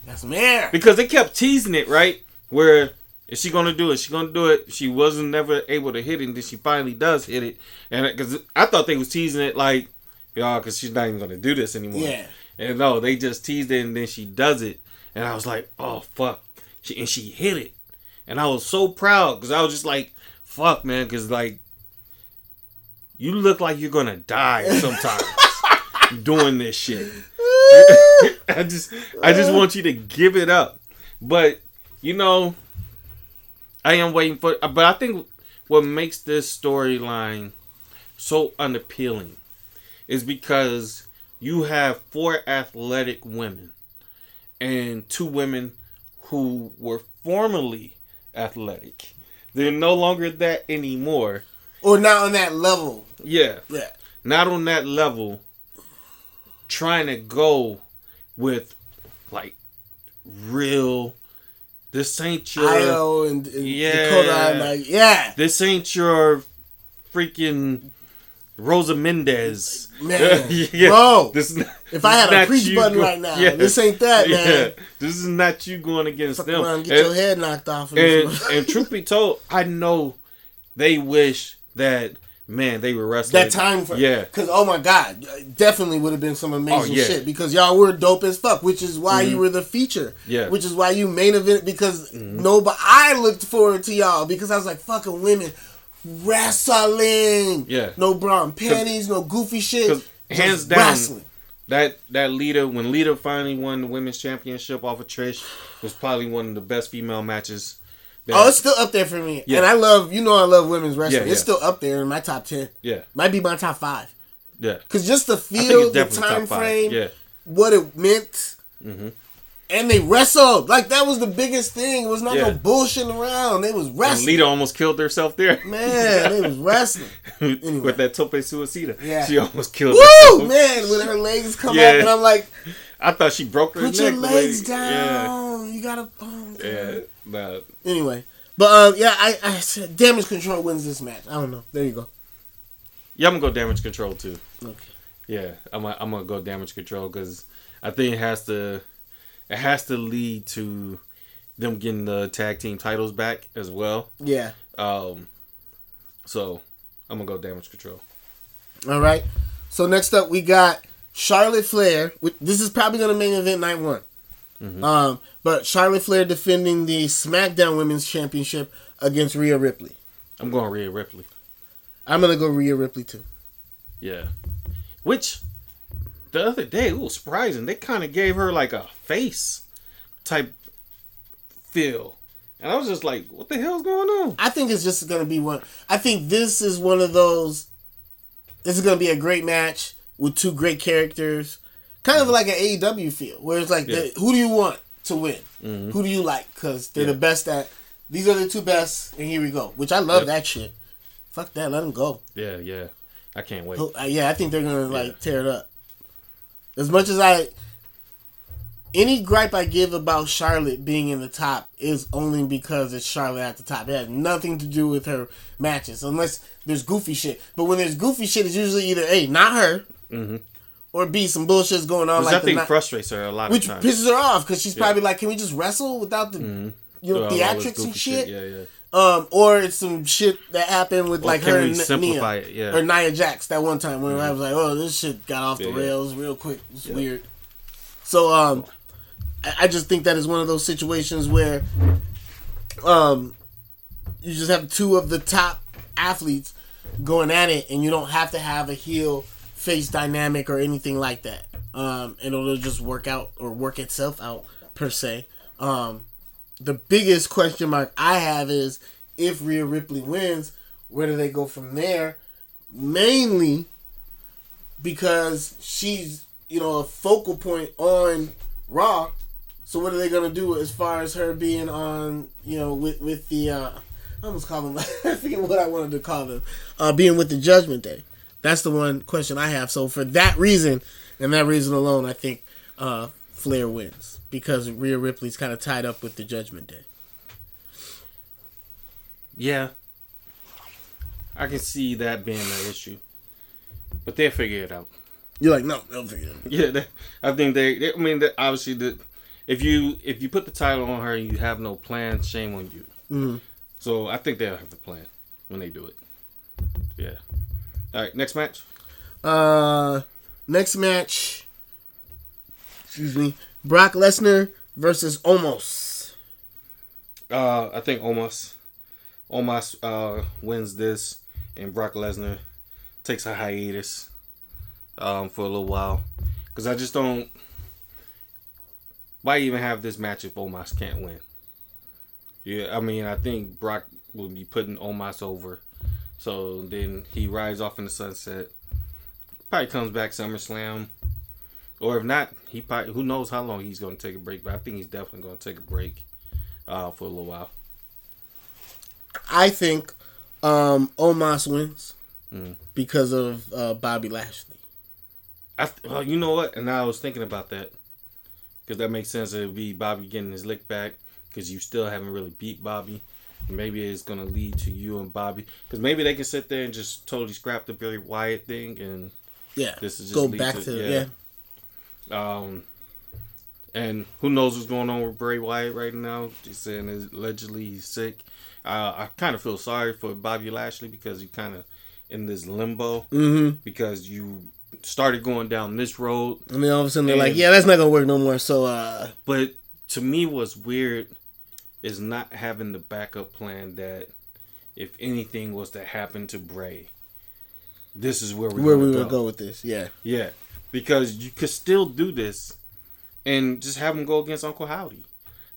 got some air because they kept teasing it right where. Is she going to do it? She going to do it. She wasn't never able to hit it. And then she finally does hit it. And because I thought they was teasing it like, y'all, because she's not even going to do this anymore. Yeah. And no, they just teased it and then she does it. And I was like, oh, fuck. She, and she hit it. And I was so proud because I was just like, fuck, man. Because, like, you look like you're going to die sometimes doing this shit. I just, I just want you to give it up. But, you know... I am waiting for... But I think what makes this storyline so unappealing is because you have four athletic women and two women who were formerly athletic. They're no longer that anymore. Or not on that level. Yeah. Yeah. Not on that level. Trying to go with, like, real... This ain't your... Io and, and yeah, Dakota, I'm like, yeah. This ain't your freaking Rosa Mendez. Man, yeah. Bro. This, if I had a preach button go- right now, yeah. This ain't that, yeah. man. This is not you going against Fuck them. Around, get and, your head knocked off. Of and, and truth be told, I know they wish that, man, they were wrestling. That time frame. Yeah. Because, oh my God, definitely would have been some amazing oh, yeah. shit because y'all were dope as fuck, which is why mm-hmm. you were the feature. Yeah. Which is why you main event because mm-hmm. nobody, I looked forward to y'all because I was like, fucking women wrestling. Yeah. No bra and panties, no goofy shit. Hands down. Wrestling. That, that Lita, when Lita finally won the women's championship off of Trish, was probably one of the best female matches. That. Oh, it's still up there for me. Yeah. And I love, you know I love women's wrestling. Yeah, yeah. It's still up there in my top ten. Yeah. Might be my top five. Yeah. Because just the feel, the time frame, yeah. what it meant. Mm-hmm. And they wrestled. Like, that was the biggest thing. It was not yeah. no bullshitting around. They was wrestling. And Lita almost killed herself there. Man, they was wrestling. Anyway. With that tope suicida. Yeah. She almost killed Woo! herself. Woo! Man, when her legs come yeah. up and I'm like... I thought she broke her Put neck. Put your legs down. Yeah. You gotta... Oh, yeah. But anyway, but uh, yeah, I, I said Damage Control wins this match. I don't know. There you go. Yeah, I'm gonna go Damage Control too. Okay. Yeah, I'm gonna, I'm gonna go Damage Control because I think it has to it has to lead to them getting the tag team titles back as well. Yeah. Um. So I'm gonna go Damage Control. All right. So next up we got Charlotte Flair. This is probably gonna main event night one. Mm-hmm. Um, but Charlotte Flair defending the SmackDown Women's Championship against Rhea Ripley. I'm going Rhea Ripley. I'm going to go Rhea Ripley too. Yeah. Which, the other day, it was surprising. They kind of gave her like a face type feel. And I was just like, what the hell's going on? I think it's just going to be one. I think this is one of those. This is going to be a great match with two great characters. Kind of like an A E W feel, where it's like, yeah. the, who do you want? to win. Mm-hmm. Who do you like? Because they're yeah. the best at... These are the two best, and here we go. Which I love yep. that shit. Fuck that. Let them go. Yeah, yeah. I can't wait. Yeah, I think they're going to like yeah. tear it up. As much as I... Any gripe I give about Charlotte being in the top is only because it's Charlotte at the top. It has nothing to do with her matches, unless there's goofy shit. But when there's goofy shit, it's usually either A, not her, mm-hmm. or B, some bullshit's going on. Like that thing not- frustrates her a lot of times. Which pisses her off, because she's yeah. probably like, can we just wrestle without the mm-hmm. you know, theatrics and shit? shit? Yeah, yeah. Um, or it's some shit that happened with or like her and simplify Nia, it? Yeah. or Nia Jax that one time when mm-hmm. I was like, oh, this shit got off yeah, the rails yeah. real quick. It's yeah. weird. So, um... I just think that is one of those situations where um, you just have two of the top athletes going at it, and you don't have to have a heel-face dynamic or anything like that. Um, and it'll just work out or work itself out, per se. Um, the biggest question mark I have is, if Rhea Ripley wins, where do they go from there? Mainly because she's, you know, a focal point on Raw. So what are they gonna do as far as her being on, you know, with with the uh, I almost call them I forget what I wanted to call them, uh, being with the Judgment Day. That's the one question I have. So for that reason and that reason alone, I think uh, Flair wins because Rhea Ripley's kind of tied up with the Judgment Day. Yeah, I can see that being an issue, but they'll figure it out. You're like, no, they'll figure it out. Yeah, they, I think they, they. I mean, they, obviously the. If you if you put the title on her and you have no plan, shame on you. Mm-hmm. So I think they'll have a plan when they do it. Yeah. All right, next match. Uh, next match. Excuse me. Brock Lesnar versus Omos. Uh, I think Omos. Omos uh, wins this, and Brock Lesnar takes a hiatus um, for a little while. Because I just don't... Why even have this match if Omos can't win? Yeah, I mean, I think Brock will be putting Omos over. So then he rides off in the sunset. Probably comes back SummerSlam. Or if not, he probably, who knows how long he's going to take a break. But I think he's definitely going to take a break uh, for a little while. I think um, Omos wins mm. because of uh, Bobby Lashley. I th- well, you know what? And I was thinking about that. Because that makes sense. It would be Bobby getting his lick back. Because you still haven't really beat Bobby. Maybe it's going to lead to you and Bobby. Because maybe they can sit there and just totally scrap the Bray Wyatt thing. And yeah, this is just go back to, to yeah. yeah. Um, and who knows what's going on with Bray Wyatt right now. He's saying he's allegedly he's sick. Uh, I kind of feel sorry for Bobby Lashley. Because you kind of in this limbo. Mm-hmm. Because you... started going down this road. And then all of a sudden they're and, like, yeah, that's not going to work no more. So, uh... But to me what's weird is not having the backup plan that if anything was to happen to Bray, this is where, we're where we go. would go with this. Yeah. Yeah. Because you could still do this and just have him go against Uncle Howdy.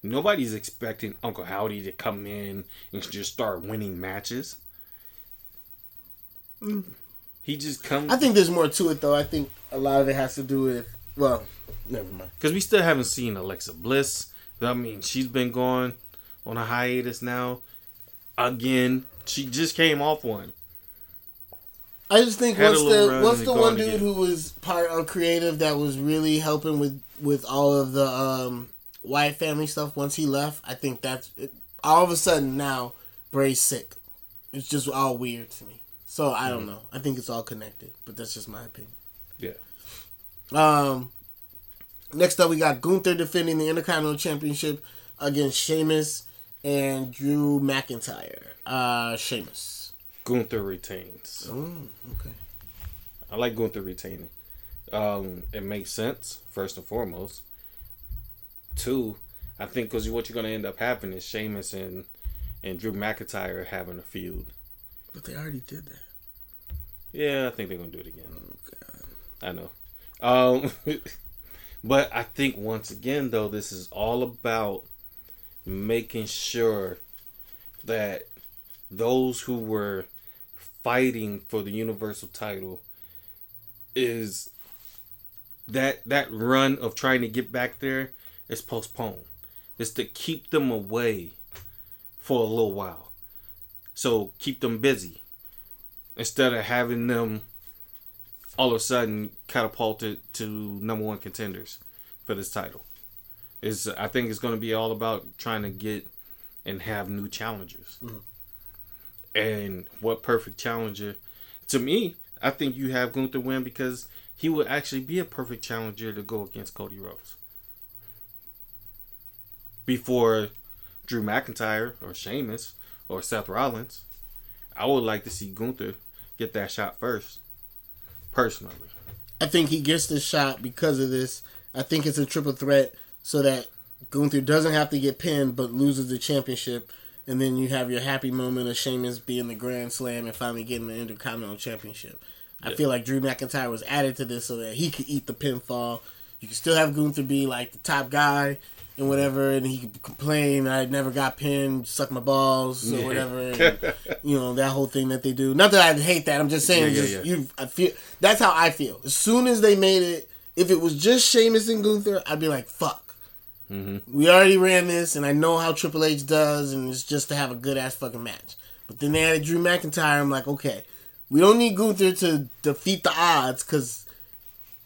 Nobody's expecting Uncle Howdy to come in and just start winning matches. Mm. He just comes. I think there's more to it, though. I think a lot of it has to do with, well, never mind. Because we still haven't seen Alexa Bliss. I mean, she's been gone on a hiatus now. Again, she just came off one. I just think what's the what's the one dude who was part of creative that was really helping with, with all of the um, Wyatt family stuff once he left. I think that's it. All of a sudden now Bray's sick. It's just all weird to me. So, I don't know. I think it's all connected, but that's just my opinion. Yeah. Um. Next up, we got Gunther defending the Intercontinental Championship against Sheamus and Drew McIntyre. Uh, Sheamus. Gunther retains. Oh, okay. I like Gunther retaining. Um, it makes sense, first and foremost. Two, I think because what you're going to end up having is Sheamus and, and Drew McIntyre having a feud. But they already did that. Yeah, I think they're going to do it again. Oh, God. I know. Um, but I think, once again, though, this is all about making sure that those who were fighting for the Universal title is that that run of trying to get back there is postponed. is to keep them away for a little while. So keep them busy instead of having them all of a sudden catapulted to number one contenders for this title. Is I think it's going to be all about trying to get and have new challengers. Mm-hmm. And what perfect challenger. To me, I think you have Gunther win because he would actually be a perfect challenger to go against Cody Rhodes. Before Drew McIntyre or Sheamus or Seth Rollins, I would like to see Gunther get that shot first, personally. I think he gets the shot because of this. I think it's a triple threat so that Gunther doesn't have to get pinned but loses the championship. And then you have your happy moment of Sheamus being the Grand Slam and finally getting the Intercontinental Championship. Yeah. I feel like Drew McIntyre was added to this so that he could eat the pinfall. You can still have Gunther be like the top guy and whatever, and he could complain, I never got pinned, suck my balls, or yeah. whatever. And, you know, that whole thing that they do. Not that I hate that. I'm just saying. Yeah, just, yeah, yeah. You, I feel, that's how I feel. As soon as they made it, if it was just Sheamus and Gunther, I'd be like, fuck. Mm-hmm. We already ran this, and I know how Triple H does, and it's just to have a good-ass fucking match. But then they added Drew McIntyre. I'm like, okay, we don't need Gunther to defeat the odds because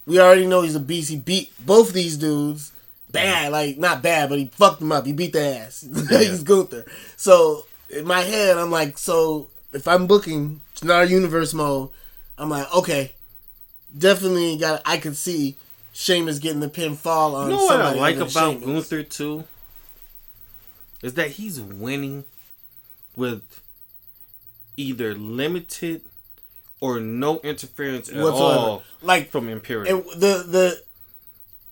we already know he's a beast. He beat both these dudes bad. Like, not bad, but he fucked them up. He beat their ass. Yeah. He's Gunther. So, in my head, I'm like, so if I'm booking Scenario Universe mode, I'm like, okay, definitely got. I could see Sheamus getting the pinfall on somebody. You know what I like about Gunther, too? Is that he's winning with either limited or no interference at all, like from Imperium. And the, the,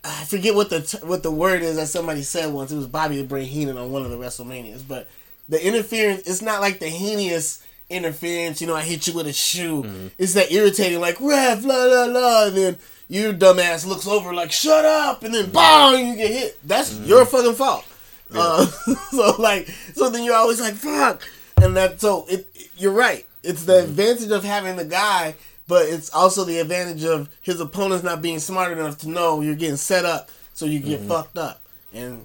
I forget what the what the word is that somebody said once. It was Bobby the Brain Heenan on one of the WrestleManias. But the interference, it's not like the heinous interference, you know, I hit you with a shoe. Mm-hmm. It's that irritating, like, ref, la, la, la, and then your dumbass looks over like, shut up, and then bong, you get hit. That's mm-hmm. your fucking fault. Yeah. Uh, so like, so then you're always like, fuck, and that. So it, it you're right. It's the mm-hmm. advantage of having the guy, but it's also the advantage of his opponents not being smart enough to know you're getting set up, so you get mm-hmm. fucked up. And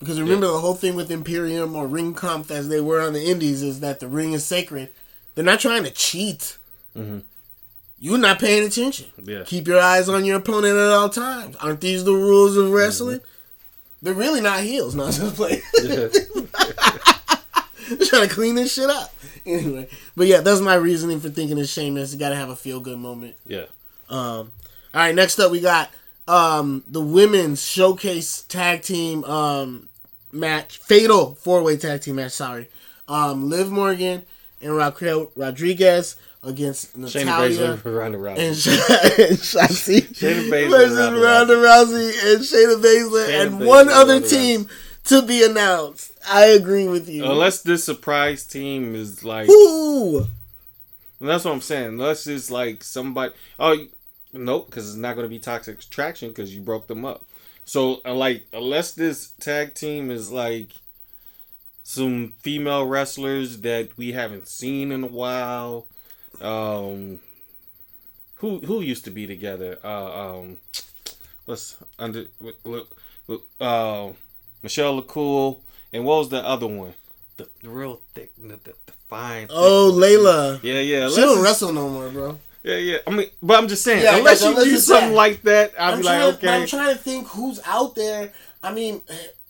because remember yeah. the whole thing with Imperium or Ring Comp as they were on the Indies is that the ring is sacred. They're not trying to cheat. Mm-hmm. You're not paying attention. Yeah. Keep your eyes on your opponent at all times. Aren't these the rules of wrestling? Mm-hmm. They're really not heels, not just playing. Yeah. They're trying to clean this shit up. Anyway. But yeah, that's my reasoning for thinking it's Sheamus. You got to have a feel-good moment. Yeah. Um. All right, next up we got um the women's showcase tag team um match. Fatal four-way tag team match, sorry. Um, Liv Morgan and Raquel Rodriguez against Natalya and, Ronda Rousey. and, Sh- and Shotzi Shayna Baszler and Ronda Rousey and Shayna Baszler Shayna and Baszler one and other Ronda team Rousey. To be announced. I agree with you. Unless this surprise team is like, ooh, that's what I'm saying. Unless it's like somebody, oh nope, because it's not going to be Toxic Attraction because you broke them up. So like, unless this tag team is like some female wrestlers that we haven't seen in a while. Um, who who used to be together? Uh, um, what's under? Uh, Michelle LaCool and what was the other one? The, the real thick, the, the fine. Oh, thick Layla. Yeah, yeah. She don't wrestle no more, bro. Yeah, yeah. I mean, but I'm just saying, yeah, unless you do something that. like that, I'd I'm be like, okay. To, I'm trying to think who's out there. I mean,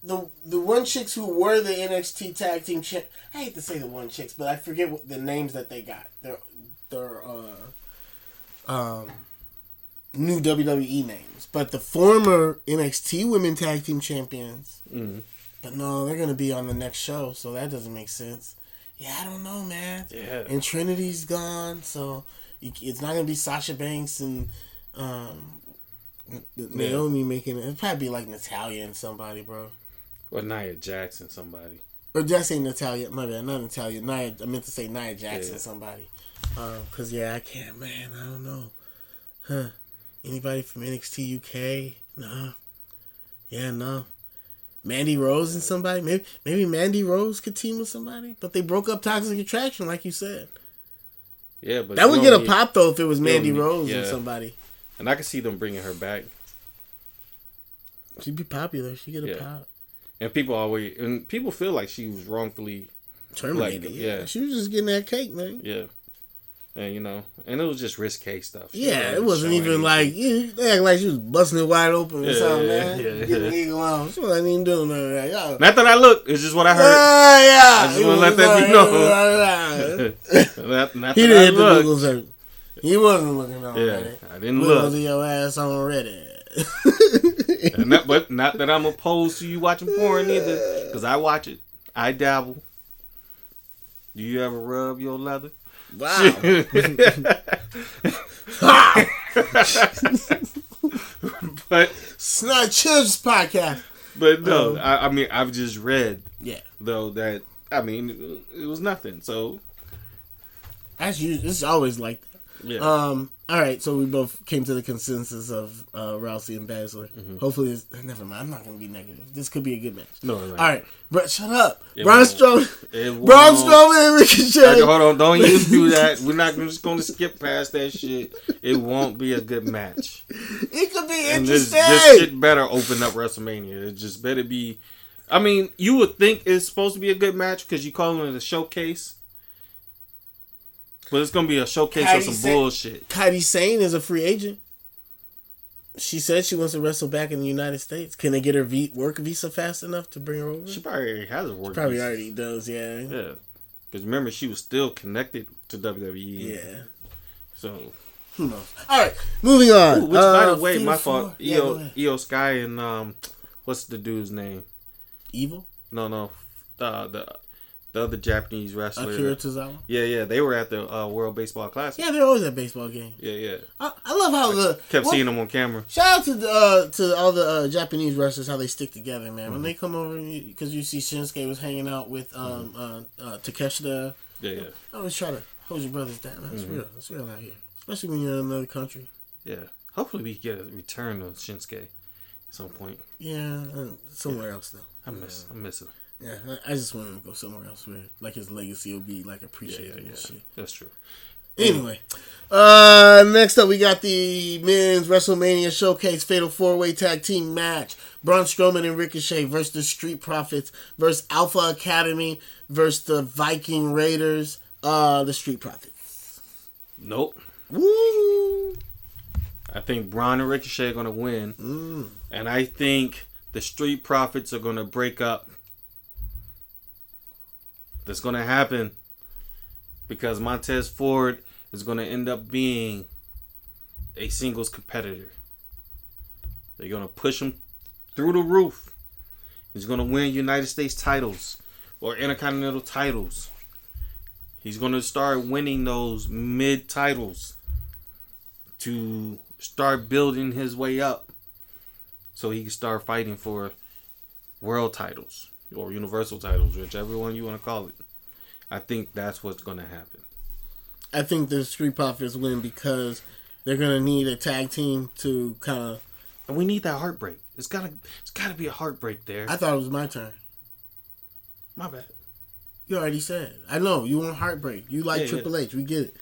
the the one chicks who were the N X T tag team champ. I hate to say the one chicks, but I forget what the names that they got. They're Their uh, um, new W W E names, but the former N X T Women Tag Team Champions. Mm-hmm. But no, they're gonna be on the next show, so that doesn't make sense. Yeah, I don't know, man. Yeah. And Trinity's gone, so you, it's not gonna be Sasha Banks and um, Naomi yeah. making it. It'd probably be like Natalya and somebody, bro. Or Nia Jackson, somebody. Or did I say Natalya? My bad, not Natalya. Nia, I meant to say Nia Jackson, yeah. somebody. Um, cause yeah, I can't, man. I don't know, huh? Anybody from N X T U K? Nah. Yeah, no. Mandy Rose and somebody. Maybe, maybe Mandy Rose could team with somebody, but they broke up Toxic Attraction, like you said. Yeah, but that would get a need, pop though if it was Mandy Rose yeah. and somebody. And I could see them bringing her back. She'd be popular. She'd get a yeah. pop. And people always and people feel like she was wrongfully terminated. Like, yeah. yeah, she was just getting that cake, man. Yeah, and you know, and it was just risque stuff. She yeah, it wasn't even anything. Like you they act like she was busting it wide open or yeah, something, man. Yeah, yeah. Get the eagle on. She wasn't even doing none of that. Y'all. Not that I looked. It's just what I heard. Uh, yeah, I just want to let that be known. not, not he didn't hit the Google search. He wasn't looking on yeah, Reddit. I didn't we look. Was your ass on Reddit? not, but not that I'm opposed to you watching porn either, because I watch it. I dabble. Do you ever rub your leather? Wow. But Snot Chips podcast. But no, um, I, I mean I've just read. Yeah. Though that I mean it was nothing. So that's usually it's always like that. Yeah. Um. All right, so we both came to the consensus of uh, Rousey and Baszler. Mm-hmm. Hopefully, it's, never mind. I'm not going to be negative. This could be a good match. No, no, no. All right, bro, shut up. It Braun Strowman, Braun Strowman, and Ricochet. Like, hold on, don't you do that. We're not we're just going to skip past that shit. It won't be a good match. It could be and interesting. This, this shit better open up WrestleMania. It just better be. I mean, you would think it's supposed to be a good match because you calling it a showcase. But it's going to be a showcase Kairi of some Sane, bullshit. Kairi Sane is a free agent. She said she wants to wrestle back in the United States. Can they get her v- work visa fast enough to bring her over? She probably already has a work she probably visa. Probably already does, yeah. Yeah. Because remember, she was still connected to W W E. Yeah. So. Who knows? All right. Moving on. Ooh, which, uh, by the way, my fault. Yeah, Io, Io Sky and, um, what's the dude's name? Evil? No, no. Uh, the... The other Japanese wrestler. Akira Tozawa? Yeah, yeah. They were at the uh, World Baseball Classic. Yeah, they're always at baseball games. Yeah, yeah. I, I love how I the... Kept what, seeing them on camera. Shout out to the, uh, to all the uh, Japanese wrestlers, how they stick together, man. Mm-hmm. When they come over, because you, you see Shinsuke was hanging out with um, mm-hmm. uh, uh, Takeshita. Yeah, yeah. I always try to hold your brothers down. That's mm-hmm. real. That's real out here. Especially when you're in another country. Yeah. Hopefully we get a return of Shinsuke at some point. Yeah. Somewhere yeah. else, though. I miss yeah. I miss him. Yeah, I just want him to go somewhere else where, like, his legacy will be, like, appreciated yeah, yeah, and shit. That's true. Anyway, uh, next up we got the Men's WrestleMania Showcase Fatal four-Way Tag Team Match. Braun Strowman and Ricochet versus the Street Profits versus Alpha Academy versus the Viking Raiders, uh, the Street Profits. Nope. Woo! I think Braun and Ricochet are going to win. Mm. And I think the Street Profits are going to break up. That's going to happen because Montez Ford is going to end up being a singles competitor. They're going to push him through the roof. He's going to win United States titles or Intercontinental titles. He's going to start winning those mid-titles to start building his way up so he can start fighting for world titles. Or universal titles, whichever one you want to call it. I think that's what's going to happen. I think the Street Profits win because they're going to need a tag team to kind of... And we need that heartbreak. It's got to it's gotta be a heartbreak there. I thought it was my turn. My bad. You already said. I know. You want heartbreak. You like yeah, Triple H. Yeah. We get it.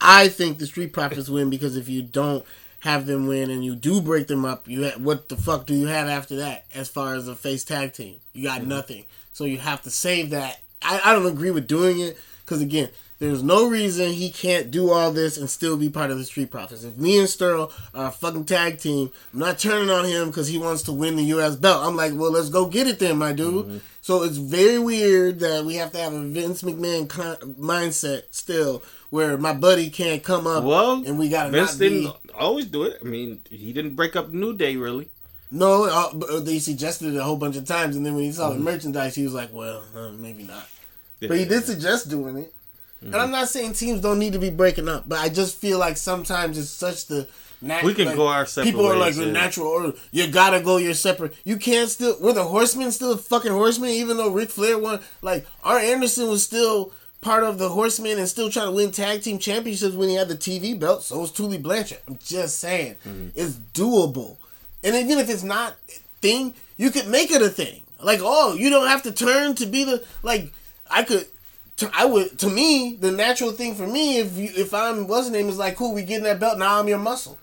I think the Street Profits win because if you don't have them win and you do break them up, you ha- what the fuck do you have after that as far as a face tag team? You got mm-hmm. nothing. So you have to save that. I, I don't agree with doing it because, again, there's no reason he can't do all this and still be part of the Street Profits. If me and Sterl are a fucking tag team, I'm not turning on him because he wants to win the U S belt. I'm like, well, let's go get it then, my dude. Mm-hmm. So it's very weird that we have to have a Vince McMahon con- mindset still where my buddy can't come up well, and we got to Vince not be... didn't always do it. I mean, he didn't break up New Day, really. No, uh, they suggested it a whole bunch of times, and then when he saw mm-hmm. the merchandise, he was like, well, uh, maybe not. Yeah, but he did suggest doing it. And I'm not saying teams don't need to be breaking up, but I just feel like sometimes it's such the natural. We can like, go our separate people are like ways, the yeah. natural order. You gotta go your separate. You can't still. We're the Horsemen still fucking Horsemen, even though Ric Flair won. Like Arn Anderson was still part of the Horsemen and still trying to win tag team championships when he had the T V belt. So was Tully Blanchard. I'm just saying, mm-hmm. it's doable. And even if it's not a thing, you could make it a thing. Like oh, you don't have to turn to be the like. I could. To, I would to me the natural thing for me if you, if I'm what's his name is like cool we getting that belt now I'm your muscle.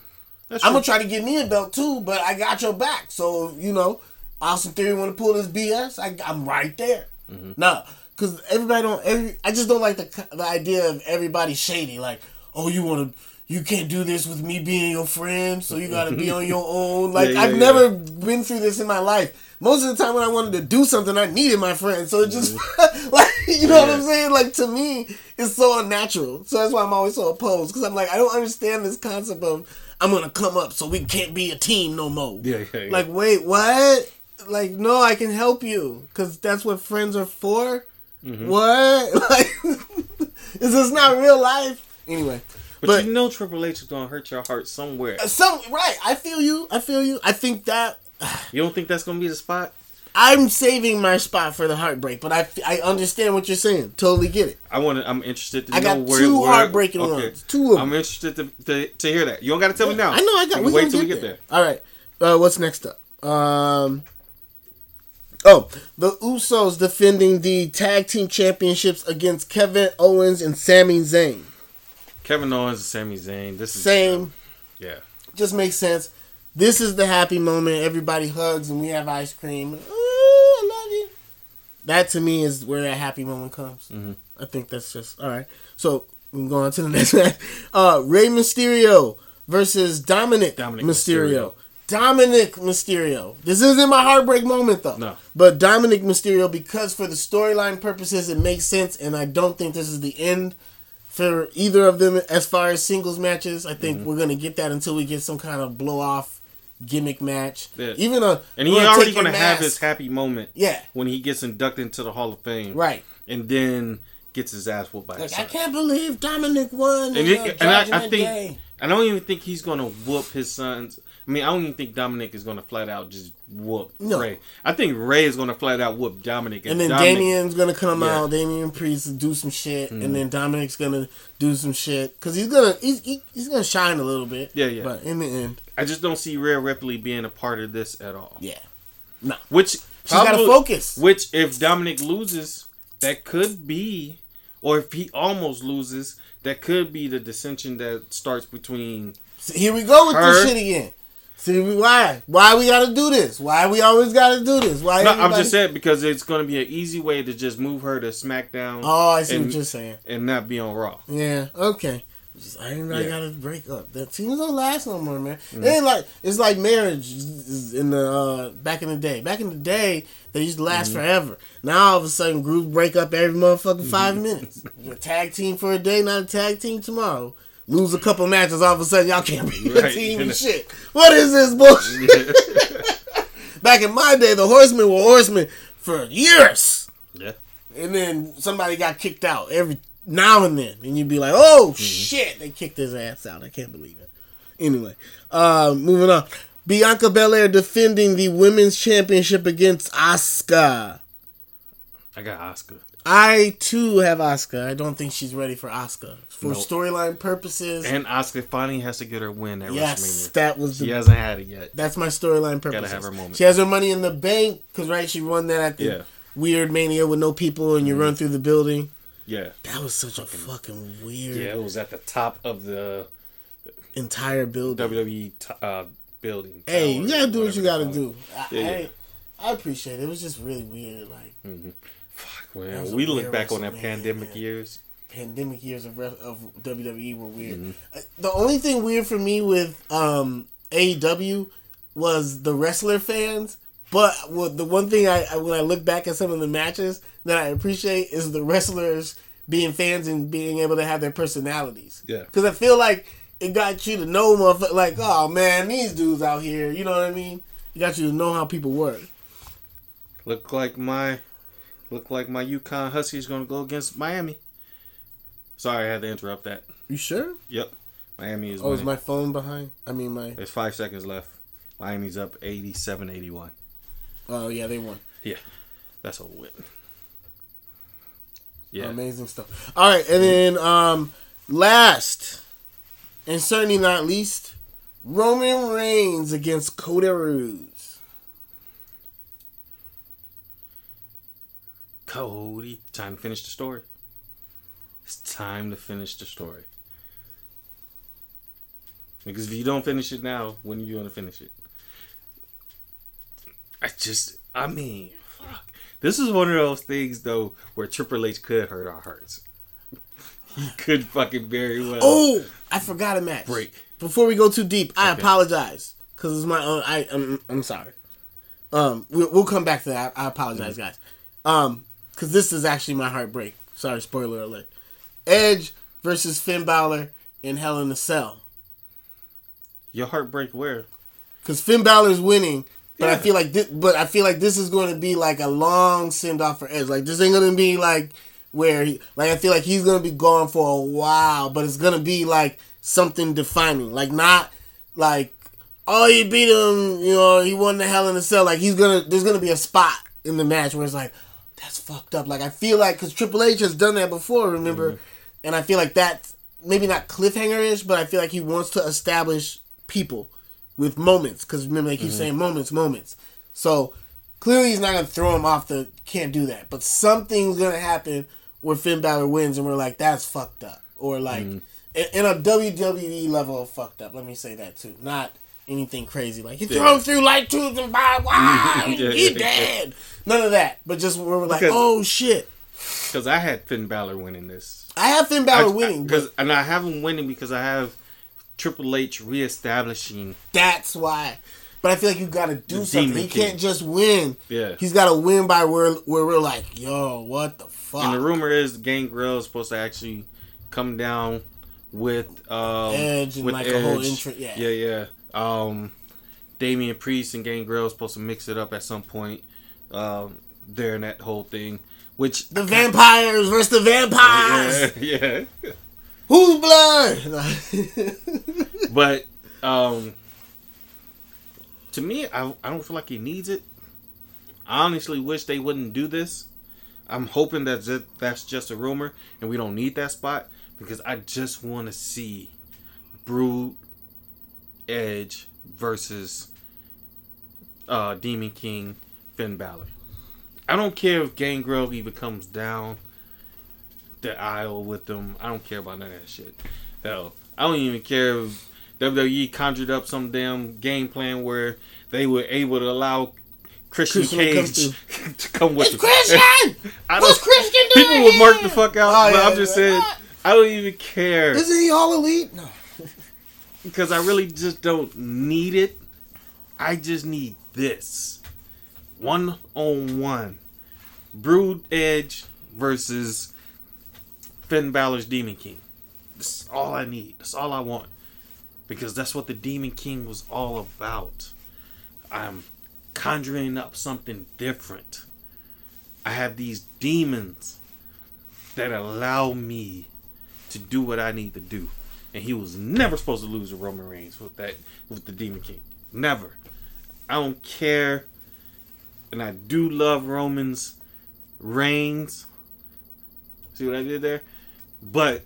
That's I'm true. Gonna try to get me a belt too but I got your back so you know Austin Theory want to pull his B S, I, I'm right there. Mm-hmm. Nah, because everybody don't... Every, I just don't like the the idea of everybody shady. Like, oh, you want to... You can't do this with me being your friend, so you got to be on your own. Like, yeah, yeah, I've yeah. never been through this in my life. Most of the time when I wanted to do something, I needed my friend. So it just... Mm-hmm. like, you know yeah. what I'm saying? Like, to me, it's so unnatural. So that's why I'm always so opposed. Because I'm like, I don't understand this concept of, I'm going to come up so we can't be a team no more. Yeah, yeah, yeah. Like, wait, what? Like, no, I can help you. Because that's what friends are for? Mm-hmm. What? Like, is this not real life? Anyway... But, but you know Triple H is going to hurt your heart somewhere. Some Right. I feel you. I feel you. I think that... You don't think that's going to be the spot? I'm saving my spot for the heartbreak, but I, I understand what you're saying. Totally get it. I want to, I'm interested to I know where... I got two where, heartbreaking okay. ones. Two of them. I'm interested to, to, to hear that. You don't got to tell yeah, me now. I know. I got... We're wait till we get there. there. All right. Uh, what's next up? Um... Oh, the Usos defending the tag team championships against Kevin Owens and Sami Zayn. Kevin Owens and Sami Zayn. This is same. Um, yeah. Just makes sense. This is the happy moment. Everybody hugs and we have ice cream. Ooh, I love you. That to me is where that happy moment comes. Mm-hmm. I think that's just all right. So we go on to the next match. Uh, Rey Mysterio versus Dominic, Dominic Mysterio. Mysterio. Dominic Mysterio. This isn't my heartbreak moment though. No. But Dominic Mysterio, because for the storyline purposes, it makes sense, and I don't think this is the end for either of them as far as singles matches. I think mm-hmm. we're going to get that until we get some kind of blow-off gimmick match. Yeah. Even a And he's already going to have his happy moment yeah. when he gets inducted into the Hall of Fame. Right. And then gets his ass whooped by like, his son. I can't believe Dominic won. And, it, uh, and I, I think Day. I don't even think he's going to whoop his son's... I mean, I don't even think Dominic is going to flat out just whoop no. Rey. I think Rey is going to flat out whoop Dominic. And, and then Dominic, Damien's going to come yeah. out. Damien Priest will do some shit. Mm. And then Dominic's going to do some shit. Because he's going to he's, he, he's gonna shine a little bit. Yeah, yeah. But in the end. I just don't see Rhea Ripley being a part of this at all. Yeah. No. Which she's got to focus. Which, if Dominic loses, that could be, or if he almost loses, that could be the dissension that starts between so here we go with her, this shit again. See, why? Why we got to do this? Why we always got to do this? Why? No, everybody... I'm just saying because it's going to be an easy way to just move her to SmackDown. Oh, I see and, what you're saying. And not be on Raw. Yeah, okay. Just, I ain't really yeah. got to break up. That team's don't last no more, man. Mm-hmm. It ain't like, it's like marriage in the uh, back in the day. Back in the day, they used to last mm-hmm. forever. Now, all of a sudden, groups break up every motherfucking mm-hmm. five minutes. You're a tag team for a day, not a tag team tomorrow. Lose a couple matches, all of a sudden, y'all can't be right. a team and shit. What is this bullshit? Yeah. Back in my day, the horsemen were horsemen for years. Yeah. And then somebody got kicked out every now and then. And you'd be like, oh, mm-hmm. shit, they kicked his ass out. I can't believe it. Anyway, uh, moving on. Bianca Belair defending the Women's Championship against Asuka. I got Asuka. I, too, have Asuka. I don't think she's ready for Asuka. For nope. storyline purposes. And Asuka finally has to get her win at yes, WrestleMania. Yes, that was the... She hasn't had it yet. That's my storyline purposes. Gotta have her moment. She has her money in the bank, because, right, she won that at the yeah. weird mania with no people, and you mm-hmm. run through the building. Yeah. That was such fucking, a fucking weird... Yeah, it was at the top of the... Entire building. W W E t- uh, building. Hey, you gotta do what you gotta do. I, yeah, yeah. I, I appreciate it. It was just really weird, like... Mm-hmm. Fuck, man. We look back on that pandemic man. years. Pandemic years of of W W E were weird. Mm-hmm. The only thing weird for me with um, A E W was the wrestler fans. But well, the one thing I, I when I look back at some of the matches that I appreciate is the wrestlers being fans and being able to have their personalities. Yeah. Because I feel like it got you to know motherfuckers. Like, oh man, these dudes out here. You know what I mean? It got you to know how people work. Look like my... Look like my UConn Huskies going to go against Miami. Sorry, I had to interrupt that. You sure? Yep. Miami is... Oh, winning. Is my phone behind? I mean, my... There's five seconds left. Miami's up eighty-seven eighty-one. Oh, yeah, they won. Yeah. That's a win. Yeah. Amazing stuff. All right, and then um, last, and certainly not least, Roman Reigns against Cody Rhodes. Cody, time to finish the story. It's time to finish the story. Because if you don't finish it now, when are you going to finish it? I just, I mean, fuck. This is one of those things, though, where Triple H could hurt our hearts. He could fucking very well. Oh, I forgot a match. Break. Before we go too deep, I okay. apologize. Because it's my own, I, I'm, I'm sorry. Um, we, We'll come back to that. I, I apologize, mm-hmm. guys. Um, Because this is actually my heartbreak. Sorry, spoiler alert. Edge versus Finn Balor in Hell in a Cell. Your heartbreak where? Because Finn Balor's winning, but yeah. I feel like this, but I feel like this is going to be like a long send off for Edge. Like this ain't going to be like where he, like I feel like he's going to be gone for a while, but it's going to be like something defining. Like not like oh he beat him, you know, he won the Hell in a Cell. Like he's gonna there's going to be a spot in the match where it's like that's fucked up. Like I feel like because Triple H has done that before, remember, mm-hmm. and I feel like that's maybe not cliffhanger-ish, but I feel like he wants to establish people with moments, because remember they keep mm-hmm. saying moments, moments. So clearly he's not going to throw him off the can't do that, but something's going to happen where Finn Balor wins and we're like that's fucked up, or like mm-hmm. in, in a W W E level of fucked up. Let me say that too, not anything crazy like he yeah. thrown through light tubes and by wow yeah, he yeah, dead. Yeah. None of that, but just where we're like because, oh shit. Because I had Finn Balor winning this. I have Finn Balor I, winning, I, but, and I have him winning because I have Triple H reestablishing. That's why. But I feel like you gotta do something. He can't just win. Yeah. He's gotta win by where, where we're like, yo, what the fuck? And the rumor is Gangrel is supposed to actually come down with um, Edge and with like Edge. A whole intro. Yeah, yeah. yeah. Um, Damian Priest and Gangrel is supposed to mix it up at some point um, during that whole thing. Which the vampires versus the vampires. Yeah. yeah. Who's blood? But um, to me, I, I don't feel like he needs it. I honestly wish they wouldn't do this. I'm hoping that that's, that's just a rumor and we don't need that spot, because I just want to see Brood Edge versus uh, Demon King Finn Balor. I don't care if Gangrel even comes down the aisle with them. I don't care about none of that shit. Hell, I don't even care if W W E conjured up some damn game plan where they were able to allow Christian, Christian Cage to, to come with it's them. Christian! I What's Christian doing People here? Will mark the fuck out, oh, but yeah, I'm just saying, not. I don't even care. Isn't he all elite? No. Because I really just don't need it. I just need this. One on one. Brood Edge versus Finn Balor's Demon King. That's all I need. That's all I want. Because that's what the Demon King was all about. I'm conjuring up something different. I have these demons that allow me to do what I need to do. And he was never supposed to lose to Roman Reigns with that, with the Demon King. Never. I don't care. And I do love Roman's Reigns. See what I did there? But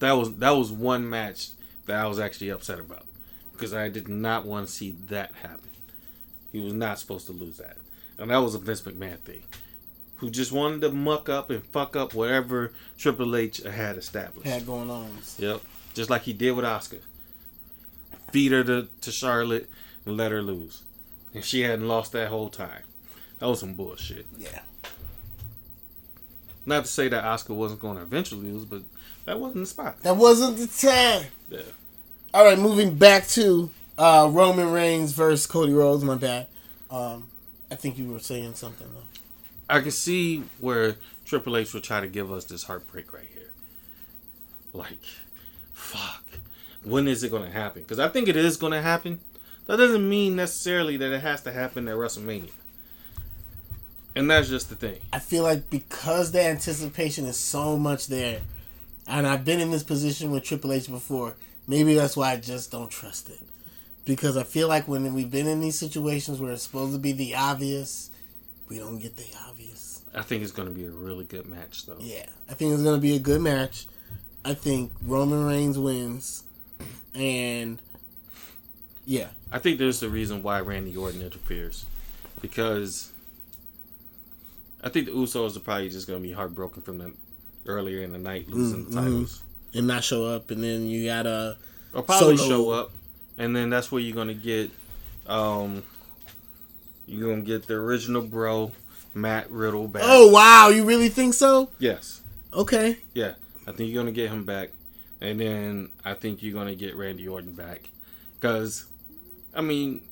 that was that was one match that I was actually upset about, because I did not want to see that happen. He was not supposed to lose that. And that was a Vince McMahon thing, who just wanted to muck up and fuck up whatever Triple H had established. Had going on. Yep. Just like he did with Asuka. Feed her to, to Charlotte and let her lose. And she hadn't lost that whole time. That was some bullshit. Yeah. Not to say that Asuka wasn't going to eventually lose, but that wasn't the spot. That wasn't the time. Yeah. All right, moving back to uh, Roman Reigns versus Cody Rhodes. My bad. Um, I think you were saying something, though. I can see where Triple H would try to give us this heartbreak right here. Like, fuck. When is it going to happen? Because I think it is going to happen. That doesn't mean necessarily that it has to happen at WrestleMania. And that's just the thing. I feel like because the anticipation is so much there, and I've been in this position with Triple H before, maybe that's why I just don't trust it. Because I feel like when we've been in these situations where it's supposed to be the obvious, we don't get the obvious. I think it's going to be a really good match, though. Yeah, I think it's going to be a good match. I think Roman Reigns wins, and yeah. I think there's a reason why Randy Orton interferes, because I think the Usos are probably just going to be heartbroken from them earlier in the night losing mm, the titles. Mm, and not show up, and then you got to... Or probably solo. Show up, and then that's where you're going to get um, You're going to get the original bro, Matt Riddle, back. Oh, wow. You really think so? Yes. Okay. Yeah. I think you're going to get him back. And then I think you're going to get Randy Orton back. Because, I mean,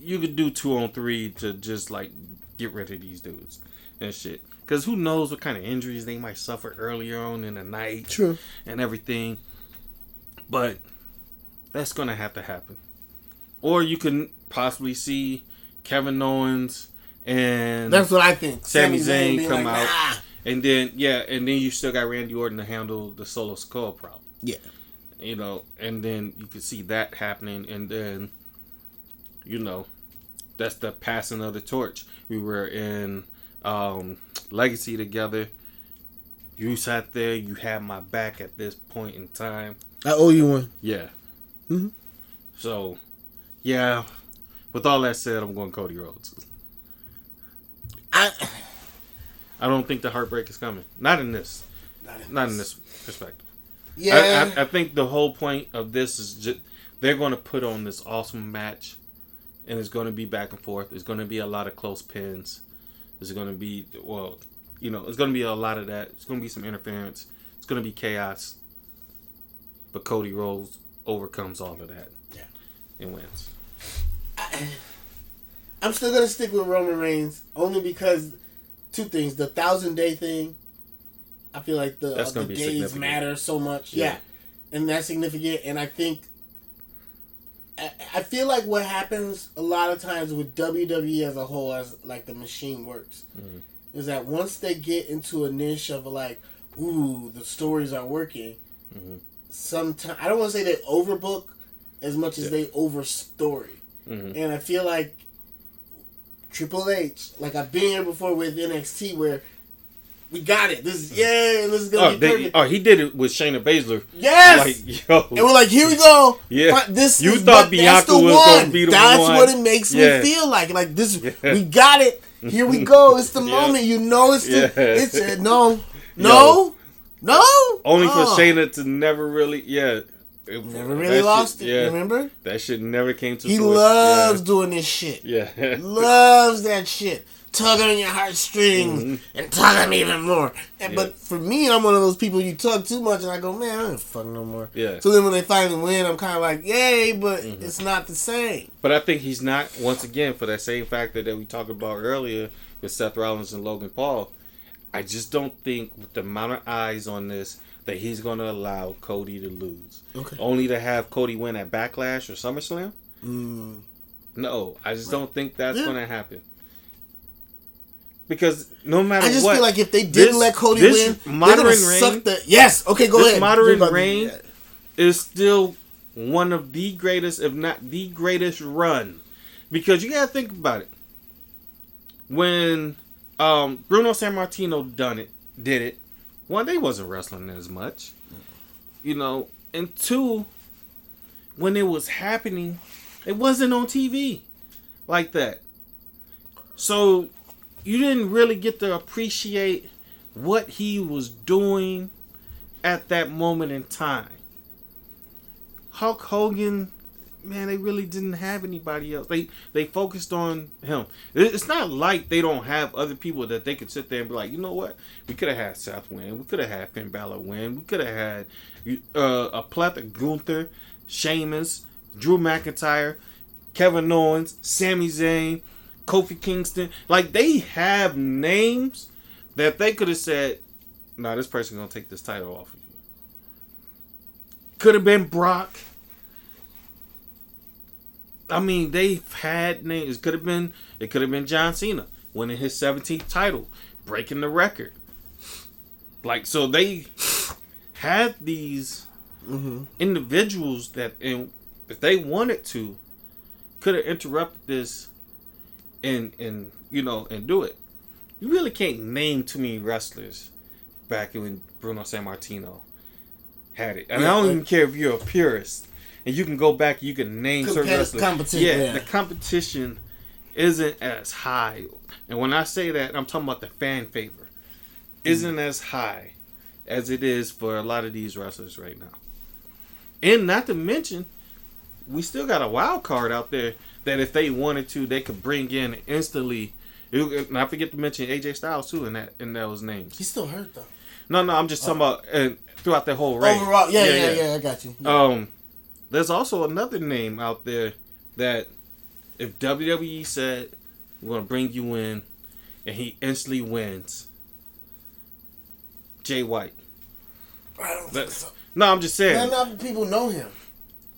you could do two on three to just, like, get rid of these dudes and shit. Because who knows what kind of injuries they might suffer earlier on in the night. True. And everything. But that's going to have to happen. Or you can possibly see Kevin Owens and that's what I think. Sami Zayn come like, out. Nah. And then, yeah, and then you still got Randy Orton to handle the solo skull problem. Yeah. You know, and then you can see that happening. And then, you know, that's the passing of the torch. We were in um, Legacy together. You sat there. You had my back at this point in time. I owe you one. Yeah. Mm-hmm. So, yeah. With all that said, I'm going Cody Rhodes. I I don't think the heartbreak is coming. Not in this. Not in, Not this. in this perspective. Yeah. I, I, I think the whole point of this is just they're going to put on this awesome match, and it's going to be back and forth. It's going to be a lot of close pins. It's going to be, well, you know, it's going to be a lot of that. It's going to be some interference. It's going to be chaos. But Cody Rhodes overcomes all of that. Yeah. And wins. I'm still going to stick with Roman Reigns only because two things. The thousand day thing, I feel like the, uh, the days matter so much. Yeah. yeah. And that's significant. And I think, I, I feel like what happens a lot of times with W W E as a whole, as like the machine works, mm-hmm. is that once they get into a niche of like, ooh, the stories are working, mm-hmm. sometimes, I don't want to say they overbook as much as yeah. they overstory. Mm-hmm. And I feel like Triple H, like I've been here before with N X T, where we got it. This is yeah, and this is gonna oh, be they, perfect. Oh, he did it with Shayna Baszler. Yes, like, yo. And we're like, here we go. Yeah, this you is thought what, Bianca that's the was one. Gonna be the that's one. What it makes yeah. me feel like. Like this, yeah. we got it. Here we go. It's the yeah. moment. You know, it's the yeah. it's a, no, no, yo. no. Only oh. for Shayna to never really, yeah. It, never really lost shit, it, yeah. remember? That shit never came to He source. loves yeah. doing this shit. Yeah. Loves that shit. Tug on your heartstrings mm-hmm. and tug on me even more. And, yeah. But for me, I'm one of those people you tug too much and I go, man, I don't fuck no more. Yeah. So then when they finally win, I'm kind of like, yay, but mm-hmm. it's not the same. But I think he's not, once again, for that same factor that we talked about earlier with Seth Rollins and Logan Paul, I just don't think with the amount of eyes on this, that he's going to allow Cody to lose. Okay. Only to have Cody win at Backlash or SummerSlam? Mm. No, I just right. don't think that's yeah. going to happen. Because no matter what... I just what, feel like if they didn't this, let Cody win, they're going to suck the... Yes, okay, go this ahead. This modern reign is still one of the greatest, if not the greatest run. Because you got to think about it. When um, Bruno Sammartino done it, did it, one, they wasn't wrestling as much, you know. And two, when it was happening, it wasn't on T V like that. So you didn't really get to appreciate what he was doing at that moment in time. Hulk Hogan, man, they really didn't have anybody else. They they focused on him. It's not like they don't have other people that they could sit there and be like, you know what? We could have had Seth win. We could have had Finn Balor win. We could have had uh, a plethora of Gunther, Sheamus, Drew McIntyre, Kevin Owens, Sami Zayn, Kofi Kingston. Like, they have names that they could have said, no, nah, this person's going to take this title off of you. Could have been Brock. I mean, they've had names. It could have been, it could have been John Cena winning his seventeenth title, breaking the record. Like, so they had these mm-hmm. individuals that, and if they wanted to, could have interrupted this, and and you know, and do it. You really can't name too many wrestlers back when Bruno Sammartino had it, and yeah, I don't like, even care if you're a purist. And you can go back, you can name Compe- certain wrestlers. Competition, yeah, yeah, the competition isn't as high. And when I say that, I'm talking about the fan favor. Isn't mm. as high as it is for a lot of these wrestlers right now. And not to mention, we still got a wild card out there that if they wanted to, they could bring in instantly. And I forget to mention A J Styles too in that in those names. He's still hurt though. No, no, I'm just oh. talking about and throughout that whole race. Overall, yeah, yeah, yeah, yeah, yeah I got you. Yeah. Um, there's also another name out there that if W W E said we're gonna bring you in, and he instantly wins. Jay White. I don't think so. No, I'm just saying. Not enough people know him.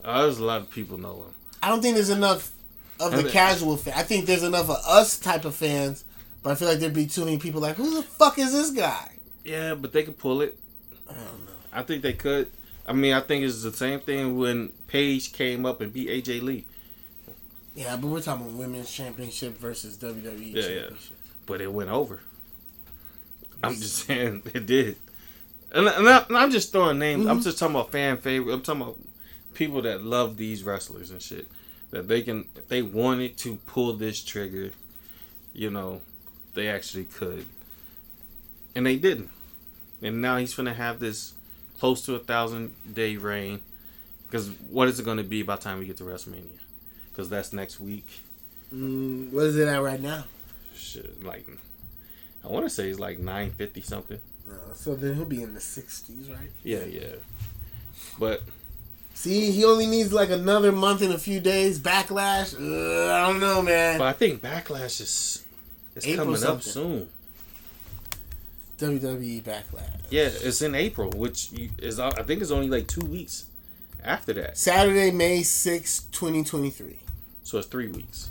Uh, there's a lot of people know him. I don't think there's enough of the casual fan. I think there's enough of us type of fans, but I feel like there'd be too many people like, who the fuck is this guy? Yeah, but they could pull it. I don't know. I think they could. I mean, I think it's the same thing when Paige came up and beat A J Lee. Yeah, but we're talking about women's championship versus W W E yeah, championship. Yeah. But it went over. I'm just saying it did. And, and, I, and I'm just throwing names. Mm-hmm. I'm just talking about fan favorite. I'm talking about people that love these wrestlers and shit. That they can, if they wanted to pull this trigger, you know, they actually could. And they didn't. And now he's going to have this close to a thousand day reign. Because what is it going to be by the time we get to WrestleMania? Because that's next week. Mm, what is it at right now? Shit, like, I want to say it's like nine fifty something. Uh, so then he'll be in the sixties, right? Yeah, yeah. But see, he only needs like another month and a few days. Backlash, Ugh, I don't know, man. But I think Backlash is it's April coming something. up soon. W W E Backlash. Yeah, it's in April, which is I think is only like two weeks after that. Saturday, May sixth, twenty twenty-three. So it's three weeks.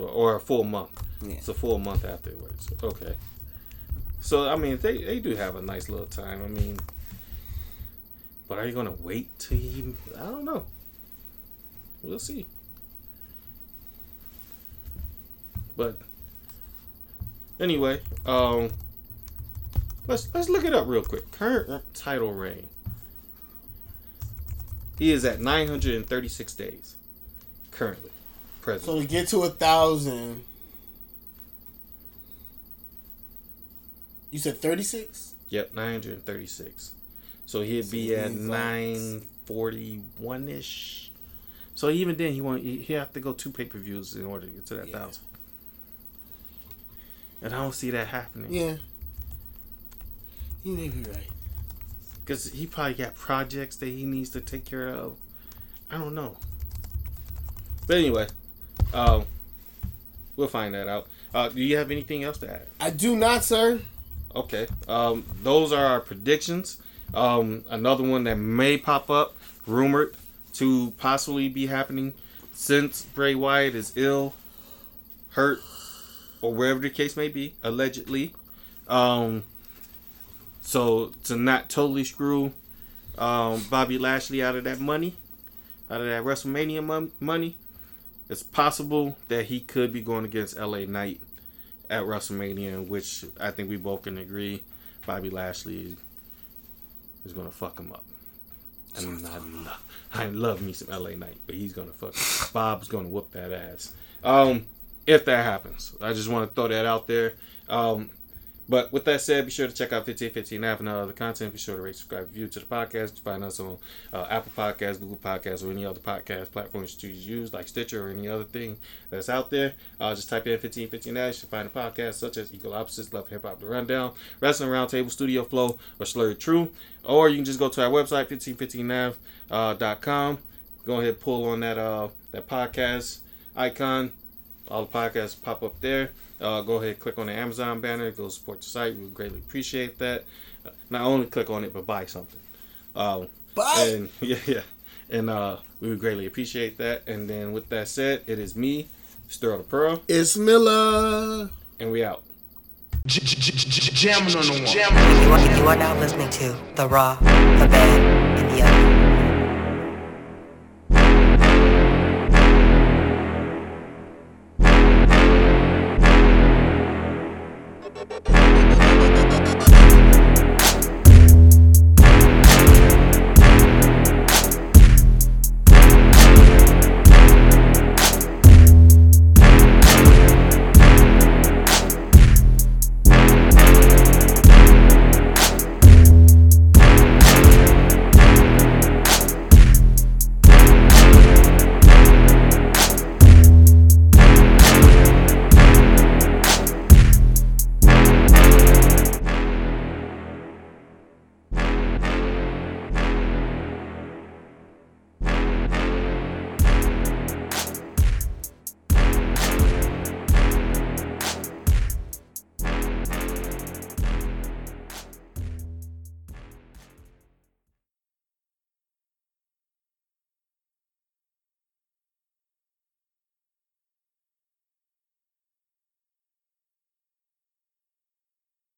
Or a full month. Yeah. It's a full month afterwards. Okay. So, I mean, they, they do have a nice little time. I mean, but are you going to wait till you... I don't know. We'll see. But, anyway, um, let's let's look it up real quick. Current title reign. He is at nine hundred thirty-six days currently. Present. So, to get to a thousand... You said thirty-six? Yep, nine hundred thirty-six. So he'd so be at nine forty-one-ish. So even then, he won't, he'd have to go two pay-per-views in order to get to that yeah. thousand. And I don't see that happening. Yeah. You may be right. Because he probably got projects that he needs to take care of. I don't know. But anyway, um, we'll find that out. Uh, do you have anything else to add? I do not, sir. Okay. Um, those are our predictions. Um, another one that may pop up, rumored to possibly be happening since Bray Wyatt is ill, hurt, or wherever the case may be, allegedly. Um, so to not totally screw um, Bobby Lashley out of that money, out of that WrestleMania mon- money, it's possible that he could be going against L A Knight at WrestleMania, which I think we both can agree Bobby Lashley is going to fuck him up. I mean, I love, I love me some L A Knight, but he's going to fuck him. Bob's going to whoop that ass. Um, if that happens. I just want to throw that out there. Um, but with that said, be sure to check out fifteen fifteen App and all other content. Be sure to rate, subscribe, review to the podcast. You find us on uh, Apple Podcasts, Google Podcasts, or any other podcast platforms you choose to use, like Stitcher or any other thing that's out there. Uh, just type in fifteen fifteen App. You should find a podcast such as Equal Opposites, Love Hip Hop, The Rundown, Wrestling Roundtable, Studio Flow, or Slurred True. Or you can just go to our website, fifteen fifteen nav dot com. Go ahead and pull on that, uh, that podcast icon. All the podcasts pop up there. Uh, go ahead, click on the Amazon banner. Go support the site. We would greatly appreciate that. Uh, not only click on it, but buy something. Uh, buy. And, yeah, yeah. And uh, we would greatly appreciate that. And then, with that said, it is me, Sterl the Pearl. It's Miller, and we out. Jamming on the one. You are now listening to the Raw, the Bad, and the Other.